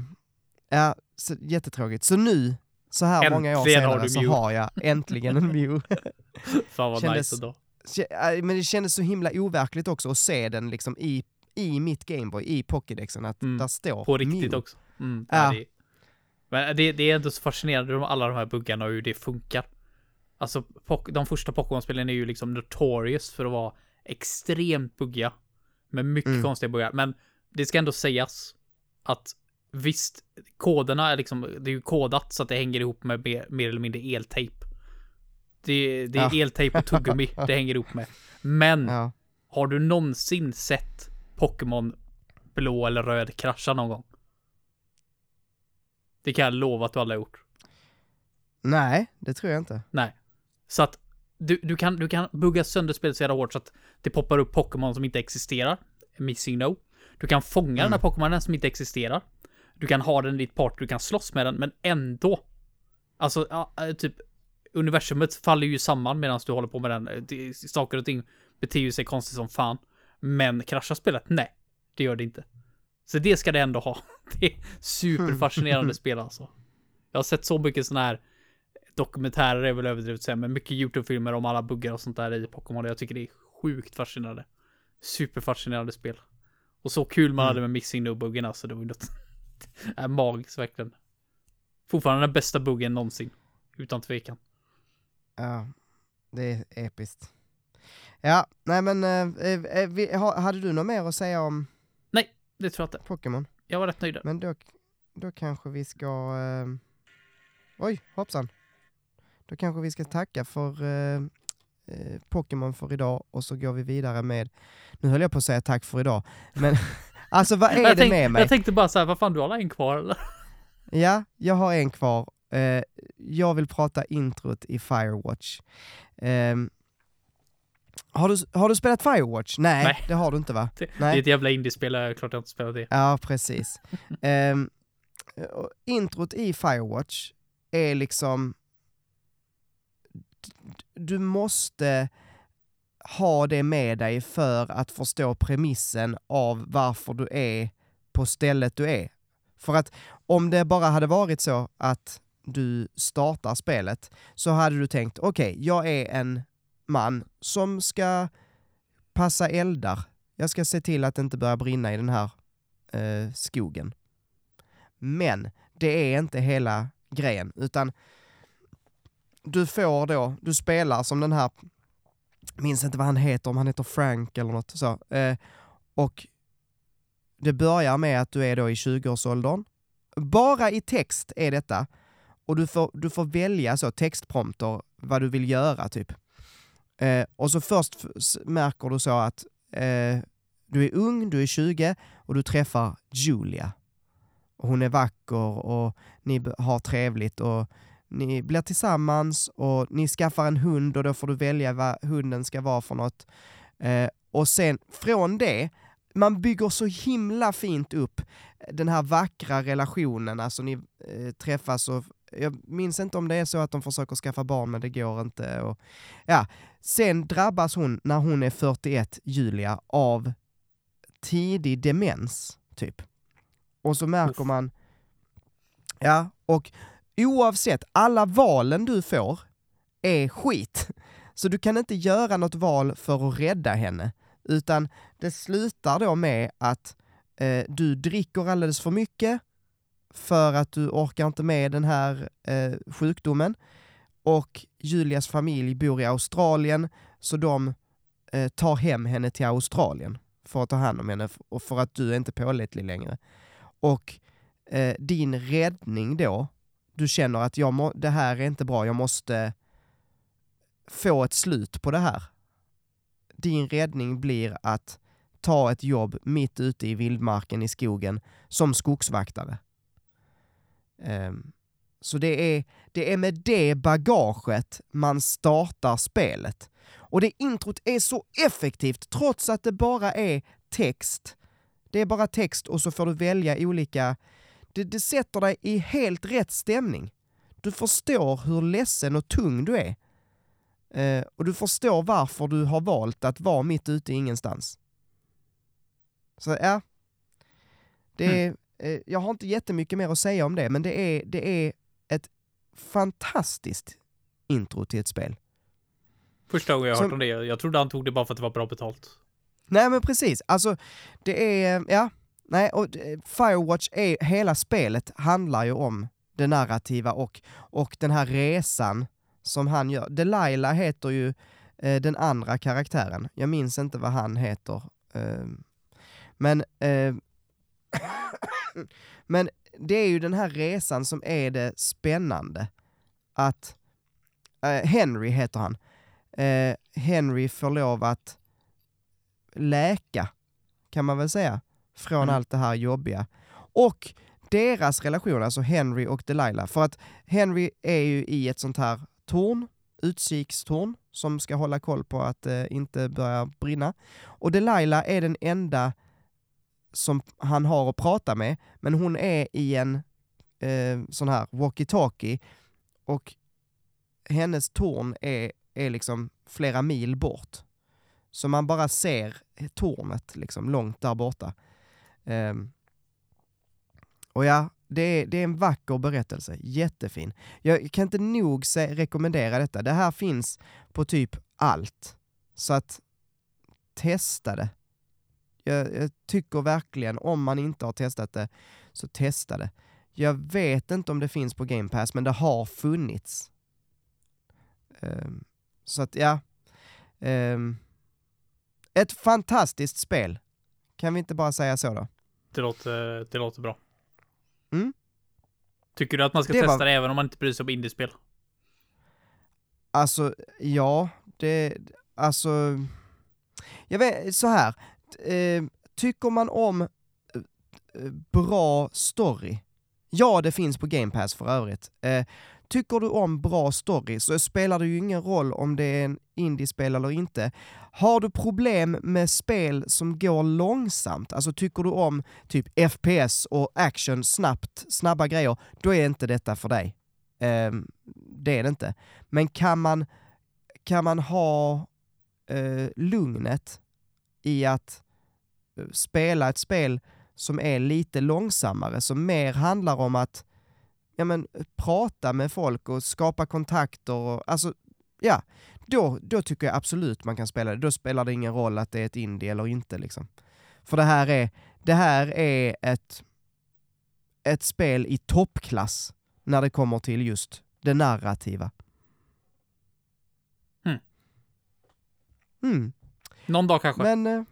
ja, så, jättetråkigt. Så nu, så här äntligen många år senare, har så har jag äntligen en Mew. Fan vad kändes, nice då. Men det kändes så himla overkligt också att se den liksom i i mitt Gameboy, i Pokédexen, att mm. där står på riktigt Mew också. Mm, ja. det, men det, det är ändå så fascinerande om alla de här buggarna och hur det funkar. Alltså, de första Pokémon-spelen är ju liksom notorious för att vara extremt buggiga, med mycket mm. konstiga buggar. Men det ska ändå sägas att visst, koderna är liksom, det är ju kodat så att det hänger ihop med mer, mer eller mindre eltejp. Det, det är ja. eltejp och tuggummi det hänger ihop med. Men ja. har du någonsin sett Pokémon blå eller röd kraschar någon gång? Det kan jag lova att du aldrig har gjort. Nej, det tror jag inte. Nej. Så att du, du, kan, du kan bugga sönder spelet så jävla hårt så att det poppar upp Pokémon som inte existerar. Missing no. Du kan fånga mm. den här Pokémonen som inte existerar. Du kan ha den i ditt part, du kan slåss med den, men ändå. Alltså, ja, typ universumet faller ju samman medan du håller på med den. Saker och ting beter sig konstigt som fan. Men kraschar spelet? Nej, det gör det inte. Så det ska det ändå ha. Det är superfascinerande spel alltså. Jag har sett så mycket sådana här dokumentärer, är väl överdrivet sen, men mycket YouTube-filmer om alla buggar och sånt där i Pokémon. Jag tycker det är sjukt fascinerande. Superfascinerande spel. Och så kul man mm. hade med Missing No-buggen alltså. Det var något är magiskt verkligen. Fortfarande den bästa buggen någonsin. Utan tvekan. Ja, det är episkt. Ja, nej men eh, vi, hade du något mer att säga om? Nej, det tror jag inte. Pokémon. Jag var rätt nöjd. Men då, då kanske vi ska eh, oj, hoppsan. Då kanske vi ska tacka för eh, eh, Pokémon för idag, och så går vi vidare med, nu höll jag på att säga tack för idag, men alltså vad är det tänkte, med mig? Jag tänkte bara så här, vad fan, du har en kvar eller? Ja, jag har en kvar. Eh, jag vill prata introt i Firewatch. Eh, Har du, har du spelat Firewatch? Nej, Nej, det har du inte va? Det, Nej. det är ett jävla indiespel, jag är klart jag inte spelar det. Ja, precis. um, introt i Firewatch är liksom, du måste ha det med dig för att förstå premissen av varför du är på stället du är. För att om det bara hade varit så att du startar spelet, så hade du tänkt, okej, okay, jag är en man som ska passa eldar. Jag ska se till att det inte börjar brinna i den här eh, skogen. Men det är inte hela grejen, utan du får då, du spelar som den här, minns inte vad han heter, om han heter Frank eller något så. Eh, och det börjar med att du är då i tjugoårsåldern. Bara i text är detta. Och du får, du får välja så textprompter vad du vill göra typ. Eh, och så först f- märker du så att eh, du är ung, du är tjugo och du träffar Julia. Och hon är vacker och ni b- har trevligt och ni blir tillsammans och ni skaffar en hund, och då får du välja vad hunden ska vara för något. Eh, och sen från det, man bygger så himla fint upp den här vackra relationen. Alltså ni eh, träffas och Jag minns inte om det är så att de försöker skaffa barn, men det går inte. Och, ja. Sen drabbas hon när hon är fyrtioett, Julia, av tidig demens, typ. Och så märker man... Ja, och oavsett, alla valen du får är skit. Så du kan inte göra något val för att rädda henne. Utan det slutar då med att eh, du dricker alldeles för mycket för att du orkar inte med den här eh, sjukdomen. Och Julias familj bor i Australien, så de eh, tar hem henne till Australien för att ta hand om henne och för att du är inte pålitlig längre. Och eh, din räddning då, du känner att jag må- det här är inte bra, jag måste få ett slut på det här. Din räddning blir att ta ett jobb mitt ute i vildmarken i skogen som skogsvaktare. Um, så det är, det är med det bagaget man startar spelet. Och det introt är så effektivt trots att det bara är text. Det är bara text och så får du välja olika... Det, det sätter dig i helt rätt stämning. Du förstår hur ledsen och tung du är. Uh, och du förstår varför du har valt att vara mitt ute i ingenstans. Så ja. Det mm. är, uh, jag har inte jättemycket mer att säga om det. Men det är, det är ett fantastiskt intro till ett spel. Första gången jag har hört om det. Jag trodde han tog det bara för att det var bra betalt. Nej men precis. Alltså det är... Ja. Nej, och Firewatch är... Hela spelet handlar ju om det narrativa och, och den här resan som han gör. Delilah heter ju eh, den andra karaktären. Jag minns inte vad han heter. Eh, men eh, men det är ju den här resan som är det spännande. Att eh, Henry heter han. Eh, Henry får lov att läka, kan man väl säga, från mm. allt det här jobbiga. Och deras relation, alltså Henry och Delilah. För att Henry är ju i ett sånt här torn, utkikstorn, som ska hålla koll på att eh, inte börja brinna. Och Delilah är den enda som han har att prata med, men hon är i en eh, sån här walkie-talkie och hennes torn är, är liksom flera mil bort. Så man bara ser tornet liksom långt där borta. Eh, och ja, Det är, det är en vacker berättelse. Jättefin. Jag kan inte nog se, rekommendera detta. Det här finns på typ allt. Så att testa det. Jag, jag tycker verkligen, om man inte har testat det, så testa det. Jag vet inte om det finns på Game Pass, men det har funnits. Um, så att ja. Um, ett fantastiskt spel. Kan vi inte bara säga så då? Det låter, det låter bra. Mm. Tycker du att man ska det testa var... det även om man inte bryr sig om indiespel? Alltså, ja. Det, alltså... Jag vet, så här. Eh, tycker man om eh, bra story? Ja, det finns på Game Pass för övrigt. Eh, tycker du om bra story så spelar det ju ingen roll om det är en indiespel eller inte. Har du problem med spel som går långsamt, alltså tycker du om typ F P S och action, snabbt, snabba grejer, då är inte detta för dig. Eh, det är det inte. Men kan man, kan man ha eh, lugnet i att spela ett spel som är lite långsammare, som mer handlar om att ja, men, prata med folk och skapa kontakter och, alltså, ja, då, då tycker jag absolut man kan spela det. Då spelar det ingen roll att det är ett indie eller inte liksom. För det här är det här är ett ett spel i toppklass när det kommer till just det narrativa. Mm. Mm. Någon dag kanske. Men eh,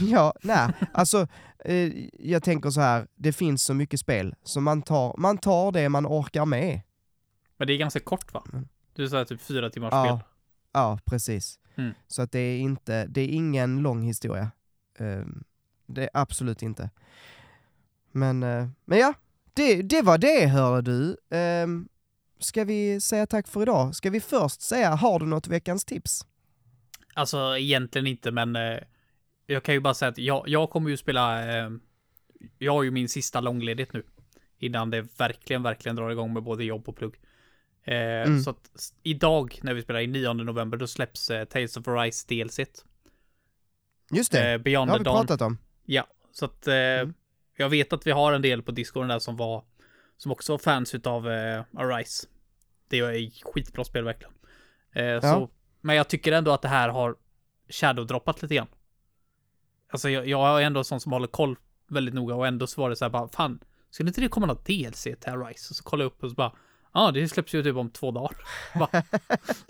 ja, nej, alltså eh, jag tänker så här, det finns så mycket spel så man tar man tar det man orkar med. Men det är ganska kort, va? Du sa typ fyra timmars ja, spel. Ja, precis. Mm. Så att det är inte, det är ingen lång historia. Uh, det är absolut inte. Men uh, men ja, det det var det, hörde du. Uh, ska vi säga tack för idag? Ska vi först säga, har du något veckans tips? Alltså egentligen inte, men uh, jag kan ju bara säga att jag jag kommer ju spela uh, jag har ju min sista långledighet nu. innan det verkligen, verkligen drar igång med både jobb och plugg. Eh, mm. Så att idag när vi spelar i nionde november då släpps eh, Tales of Arise D L C-t. Just det, eh, Beyond det har vi pratat om. Ja, så att eh, mm. jag vet att vi har en del på Discorden där som var som också var fans utav eh, Arise. Det är skitbra spel verkligen. Eh, ja. så, men jag tycker ändå att det här har shadow-droppat lite grann. Alltså jag, jag är ändå en sån som håller koll väldigt noga och ändå svarar så här bara, fan, skulle inte det komma något D L C till Arise? Och så kollar jag upp och så bara, ja, ah, det släpps ju typ om två dagar.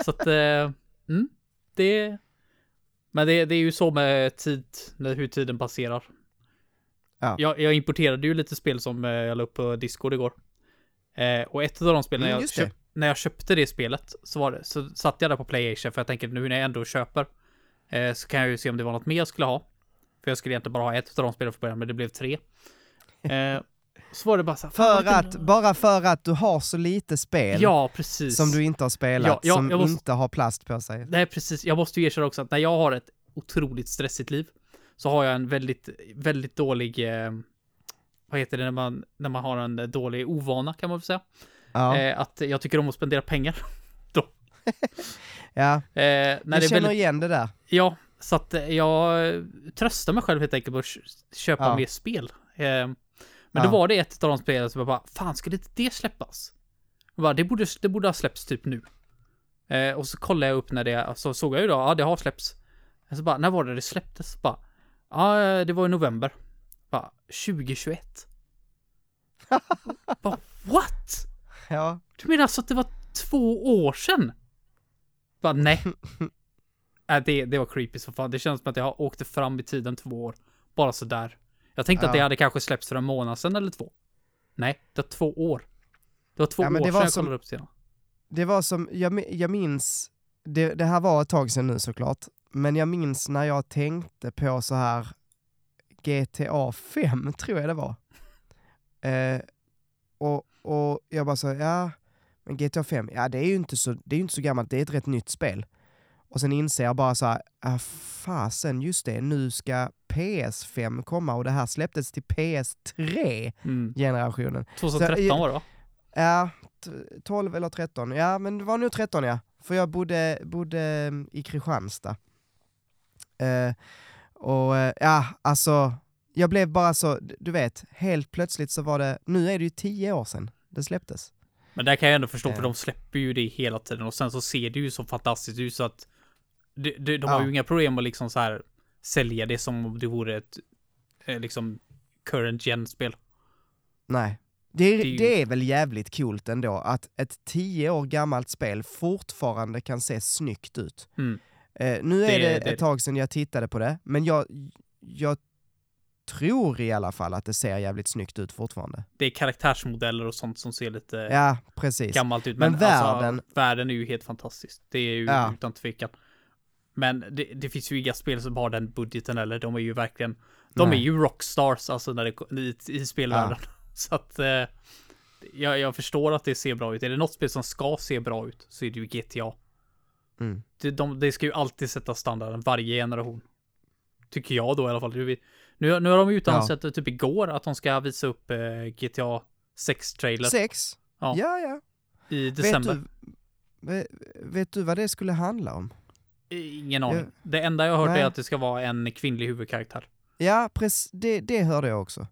Så att, eh, mm, det men det, det är ju så med tid, hur tiden passerar. Ja. Jag, jag importerade ju lite spel som jag la upp på Discord igår. Eh, och ett av de spelen mm, jag köp, när jag köpte det spelet så, var det, så satt jag där på PlayAsia för jag tänkte nu när jag ändå köper eh, så kan jag ju se om det var något mer jag skulle ha. För jag skulle egentligen bara ha ett av de spelen för början, men det blev tre. Eh, så var det bara så här, för att, bara för att du har så lite spel ja, precis. Som du inte har spelat, ja, ja, som måste, inte har plast på sig. Nej, precis. Jag måste ju erkänna också att när jag har ett otroligt stressigt liv så har jag en väldigt, väldigt dålig, eh, vad heter det när man, när man har en dålig ovana kan man väl säga. Ja. Eh, att jag tycker om att spendera pengar. Då. Ja, eh, när jag det känner väldigt, igen det där. Ja, så att jag tröstar mig själv helt enkelt på att köpa ja. mer spel. Eh, men ja. då var det ett av de spelen som jag bara, fan skulle inte det släppas? Jag bara, det, borde, det borde ha släppts typ nu. Eh, och så kollade jag upp när det, så såg jag ju då, ja ah, det har släppts. Så bara, när var det det släpptes? Ja, ah, det var i november. Bara, tjugohundratjugoett. Bara, what? Ja. Du menar alltså att det var två år sedan? Bara, nej. Äh, det, det var creepy så fan. Det känns som att jag åkte fram i tiden två år. Bara så där. Jag tänkte ja. att det hade kanske släppts för en månad sedan eller två. Nej, det var två år. Det var två ja, år sedan jag som, kollade upp sedan. Det var som, jag, jag minns, det, det här var ett tag sedan nu såklart. Men jag minns när jag tänkte på så här G T A fem tror jag det var. Eh, och, och jag bara så, ja, men G T A fem, ja det är ju inte så, det är ju inte så gammalt, det är ett rätt nytt spel. Och sen inser jag bara så här, ah, fasen, just det, nu ska P S fem komma och det här släpptes till P S tre-generationen. Mm. tjugotretton så, var det va? Ja, tolv eller tretton. Ja, men det var nu tretton, ja. För jag bodde, bodde i Kristianstad. Eh, och ja, alltså, jag blev bara så, du vet, helt plötsligt så var det, nu är det ju tio år sedan det släpptes. Men där kan jag ändå förstå, för de släpper ju det hela tiden. Och sen så ser det ju så fantastiskt ut så att de, de, de har ja. ju inga problem att liksom så här sälja det som om det vore ett liksom current gen-spel. Nej. Det är, det, är ju... det är väl jävligt coolt ändå att ett tio år gammalt spel fortfarande kan se snyggt ut. Mm. Eh, nu är det, det ett det. tag sedan jag tittade på det. Men jag, jag tror i alla fall att det ser jävligt snyggt ut fortfarande. Det är karaktärsmodeller och sånt som ser lite ja, precis. gammalt ut. Men, men världen... Alltså, världen är ju helt fantastisk. Det är ju ja. utan tvekan. Men det, det finns ju inga spel som har den budgeten. Eller de är ju verkligen... De Nej. är ju rockstars alltså, när det, i, i spelvärlden. Ja. Så att eh, jag, jag förstår att det ser bra ut. Är det något spel som ska se bra ut så är det ju G T A. Mm. Det de, de ska ju alltid sätta standarden varje generation. Tycker jag då i alla fall. Nu, nu, nu har de ju utansett ja. typ igår att de ska visa upp eh, G T A sex-trailer. sex? Ja, ja. ja. I december. Vet du, vet, vet du vad det skulle handla om? Ingen aning. Jag... Det enda jag hört Nej. är att det ska vara en kvinnlig huvudkaraktär. Ja, precis. Det, det hörde jag också.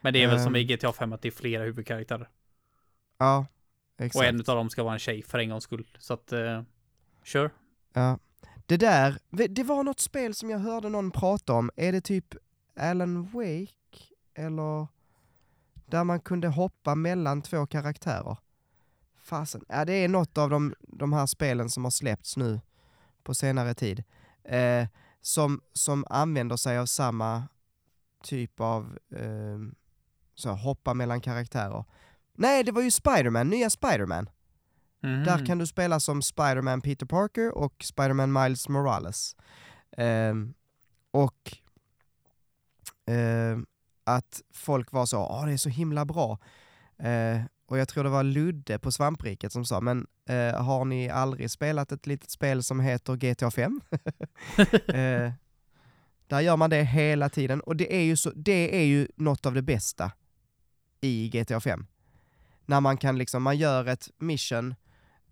Men det är väl som i G T A fem att det är flera huvudkaraktärer. Ja, exakt. Och en av dem ska vara en tjej för en gångs skull. Så att, uh, sure. Ja. Det där, det var något spel som jag hörde någon prata om. Är det typ Alan Wake? Eller där man kunde hoppa mellan två karaktärer? Fasen. Ja, det är något av de, de här spelen som har släppts nu på senare tid. Eh, som, som använder sig av samma typ av... Eh, så hoppa mellan karaktärer. Nej, det var ju Spider-Man, nya Spider-Man. Mm. Där kan du spela som Spider-Man Peter Parker och Spider-Man Miles Morales. Eh, och eh, att folk var så, ja det är så himla bra. Eh, och jag tror det var Ludde på Svampriket som sa, men eh, har ni aldrig spelat ett litet spel som heter G T A fem? eh, där gör man det hela tiden. Och det är ju, så, det är ju något av det bästa i G T A fem. När man kan liksom, man gör ett mission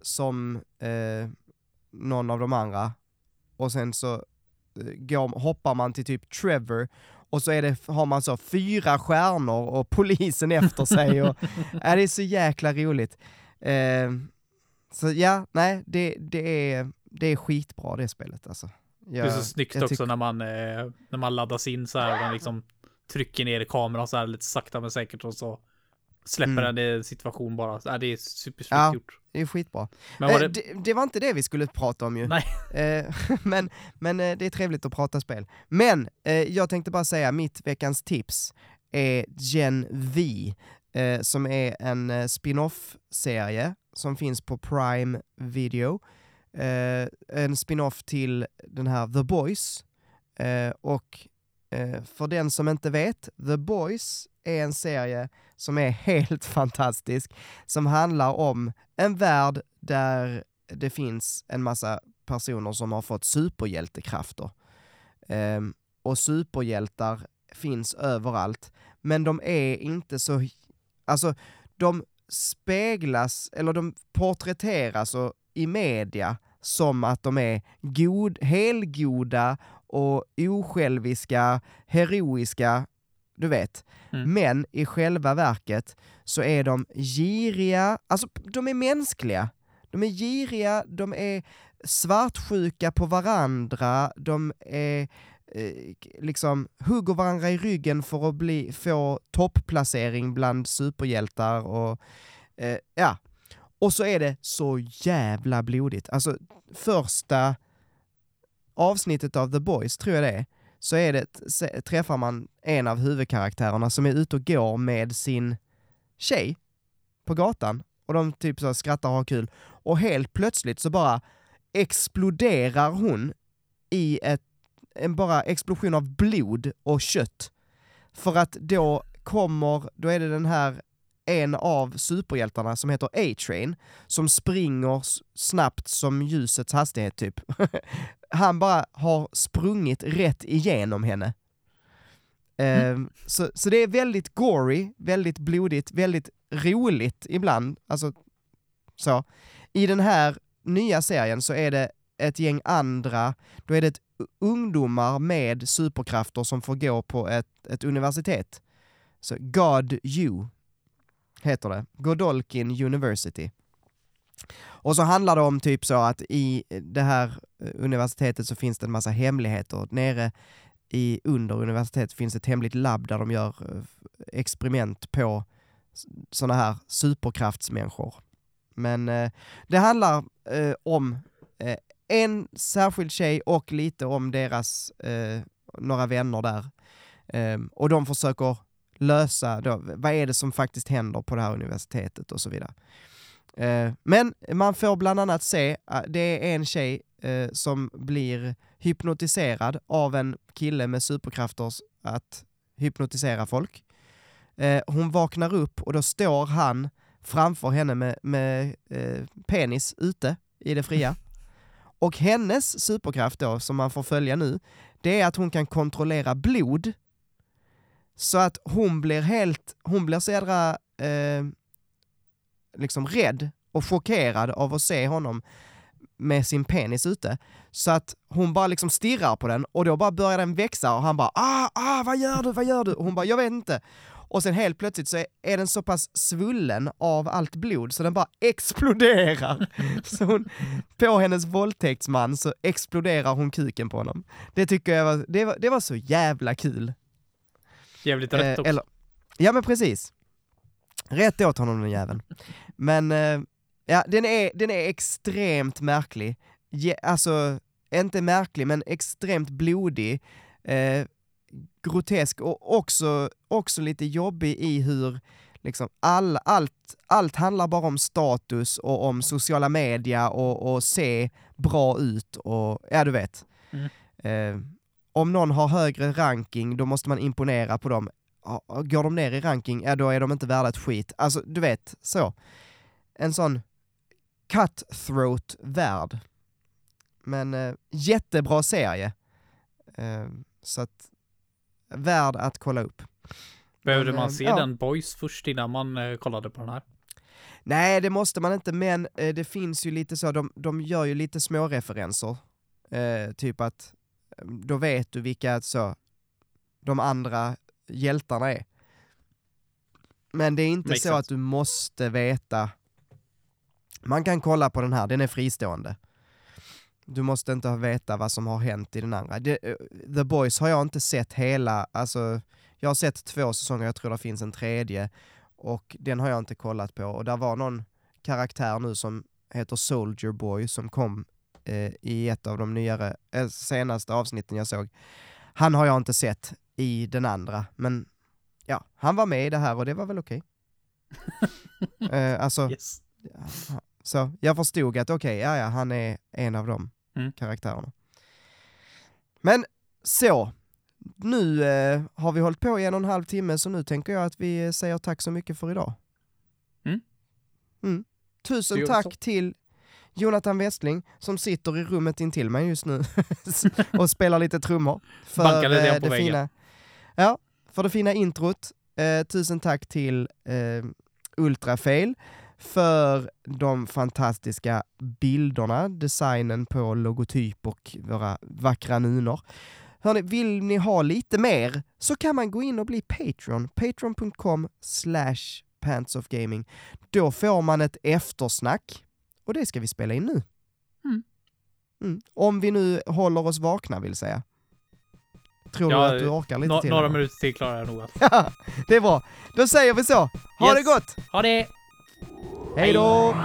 som eh, någon av de andra, och sen så går, hoppar man till typ Trevor, och så är det, har man så fyra stjärnor och polisen efter sig, och är det är så jäkla roligt. Eh, så ja, nej, det, det, är, det är skitbra det spelet alltså. Jag, det är så snyggt också tyck- när, man, eh, när man laddas in så här, man liksom trycker ner i kameran så här lite sakta men säkert, och så släpper mm. den situation bara. Ja, det är supersnyggt ja, gjort. Det är skitbra. Men var eh, det... Det, det var inte det vi skulle prata om ju. Nej. Eh, men men eh, det är trevligt att prata spel. Men eh, jag tänkte bara säga, mitt veckans tips är Gen V, eh, som är en eh, spin-off-serie som finns på Prime Video. Eh, en spin-off till den här The Boys. Eh, och eh, för den som inte vet, The Boys är en serie som är helt fantastisk, som handlar om en värld där det finns en massa personer som har fått superhjältekrafter. Ehm, och superhjältar finns överallt, men de är inte så... Alltså, de speglas, eller de porträtteras och, i media som att de är god, helgoda och osjälviska, heroiska, du vet. Mm. Men i själva verket så är de giriga. Alltså, de är mänskliga. De är giriga, de är svartsjuka på varandra. De är eh, liksom hugger varandra i ryggen för att bli, få toppplacering bland superhjältar. Och, eh, ja. och så är det så jävla blodigt. Alltså, första avsnittet av The Boys, tror jag det är, så är det, träffar man en av huvudkaraktärerna som är ute och går med sin tjej på gatan. Och de typ så skrattar och har kul. Och helt plötsligt så bara exploderar hon i ett, en bara explosion av blod och kött. För att då kommer, då är det den här, en av superhjältarna som heter A-Train, som springer snabbt som ljusets hastighet typ. Han bara har sprungit rätt igenom henne. Mm. Um, så, så det är väldigt gory, väldigt blodigt, väldigt roligt ibland. Alltså, så. I den här nya serien så är det ett gäng andra, då är det ett ungdomar med superkrafter som får gå på ett, ett universitet. Så God You heter det. Godolkin University. Och så handlar det om typ så att i det här universitetet så finns det en massa hemligheter. Nere i under universitetet finns ett hemligt labb där de gör experiment på såna här superkraftsmänniskor. Men eh, det handlar eh, om eh, en särskild tjej och lite om deras eh, några vänner där. Eh, och de försöker lösa då, vad är det som faktiskt händer på det här universitetet och så vidare. Men man får bland annat se, det är en tjej som blir hypnotiserad av en kille med superkrafter att hypnotisera folk. Hon vaknar upp och då står han framför henne med, med penis ute i det fria. Och hennes superkraft då, som man får följa nu, det är att hon kan kontrollera blod. Så att hon blir helt, hon blir så jädra eh, liksom rädd och chockerad av att se honom med sin penis ute. Så att hon bara liksom stirrar på den, och då bara börjar den växa, och han bara, ah, ah, vad gör du, vad gör du? Och hon bara, jag vet inte. Och sen helt plötsligt så är, är den så pass svullen av allt blod så den bara exploderar. Så hon, på hennes våldtäktsman så exploderar hon kuken på honom. Det tycker jag var, det var, det var så jävla kul. Jävligt rätt också. Eh, eller, ja men precis. Rätt åt honom den jäveln. Men eh, ja, den är, den är extremt märklig. Je, alltså, inte märklig men extremt blodig. Eh, grotesk och också, också lite jobbig i hur liksom all, allt, allt handlar bara om status och om sociala media och, och se bra ut och ja du vet. Mm. Eh, Om någon har högre ranking, då måste man imponera på dem. Går de ner i ranking, ja, då är de inte värda ett skit. Alltså, du vet, så. En sån cutthroat-värld. Men eh, jättebra serie. Eh, så att, värd att kolla upp. Behövde man se ja. den boys först innan man eh, kollade på den här? Nej, det måste man inte, men eh, det finns ju lite så, de, de gör ju lite små referenser. Eh, typ att då vet du vilka så, de andra hjältarna är. Men det är inte Makes så sense. Att du måste veta. Man kan kolla på den här, den är fristående. Du måste inte veta vad som har hänt i den andra. Det, The Boys har jag inte sett hela, alltså jag har sett två säsonger, jag tror det finns en tredje och den har jag inte kollat på. Och där var någon karaktär nu som heter Soldier Boy som kom eh, i ett av de nyare, eh, senaste avsnitten jag såg. Han har jag inte sett i den andra, men ja, han var med i det här och det var väl okej. Okay. eh, alltså... Yes. Ja, så jag förstod att okej, okay, ja, ja, han är en av de mm. karaktärerna. Men så, nu eh, har vi hållit på i en och en halv timme, så nu tänker jag att vi säger tack så mycket för idag. Mm. Mm. Tusen tack till Jonathan Westling som sitter i rummet intill mig just nu och spelar lite trummor. För, eh, det fina, ja, för det fina introt. Eh, tusen tack till eh, Ultrafail för de fantastiska bilderna, designen på logotyp och våra vackra nynor. Hörrni, vill ni ha lite mer så kan man gå in och bli Patreon. Patreon.com slash pantsofgaming. Då får man ett eftersnack och det ska vi spela in nu. Mm. Mm. Om vi nu håller oss vakna, vill säga. Tror ja, du att du orkar lite no- till? Några minuter till klarar jag nog. Ja, det är bra. Då säger vi så. Ha yes. det gott! Ha det! Hej då!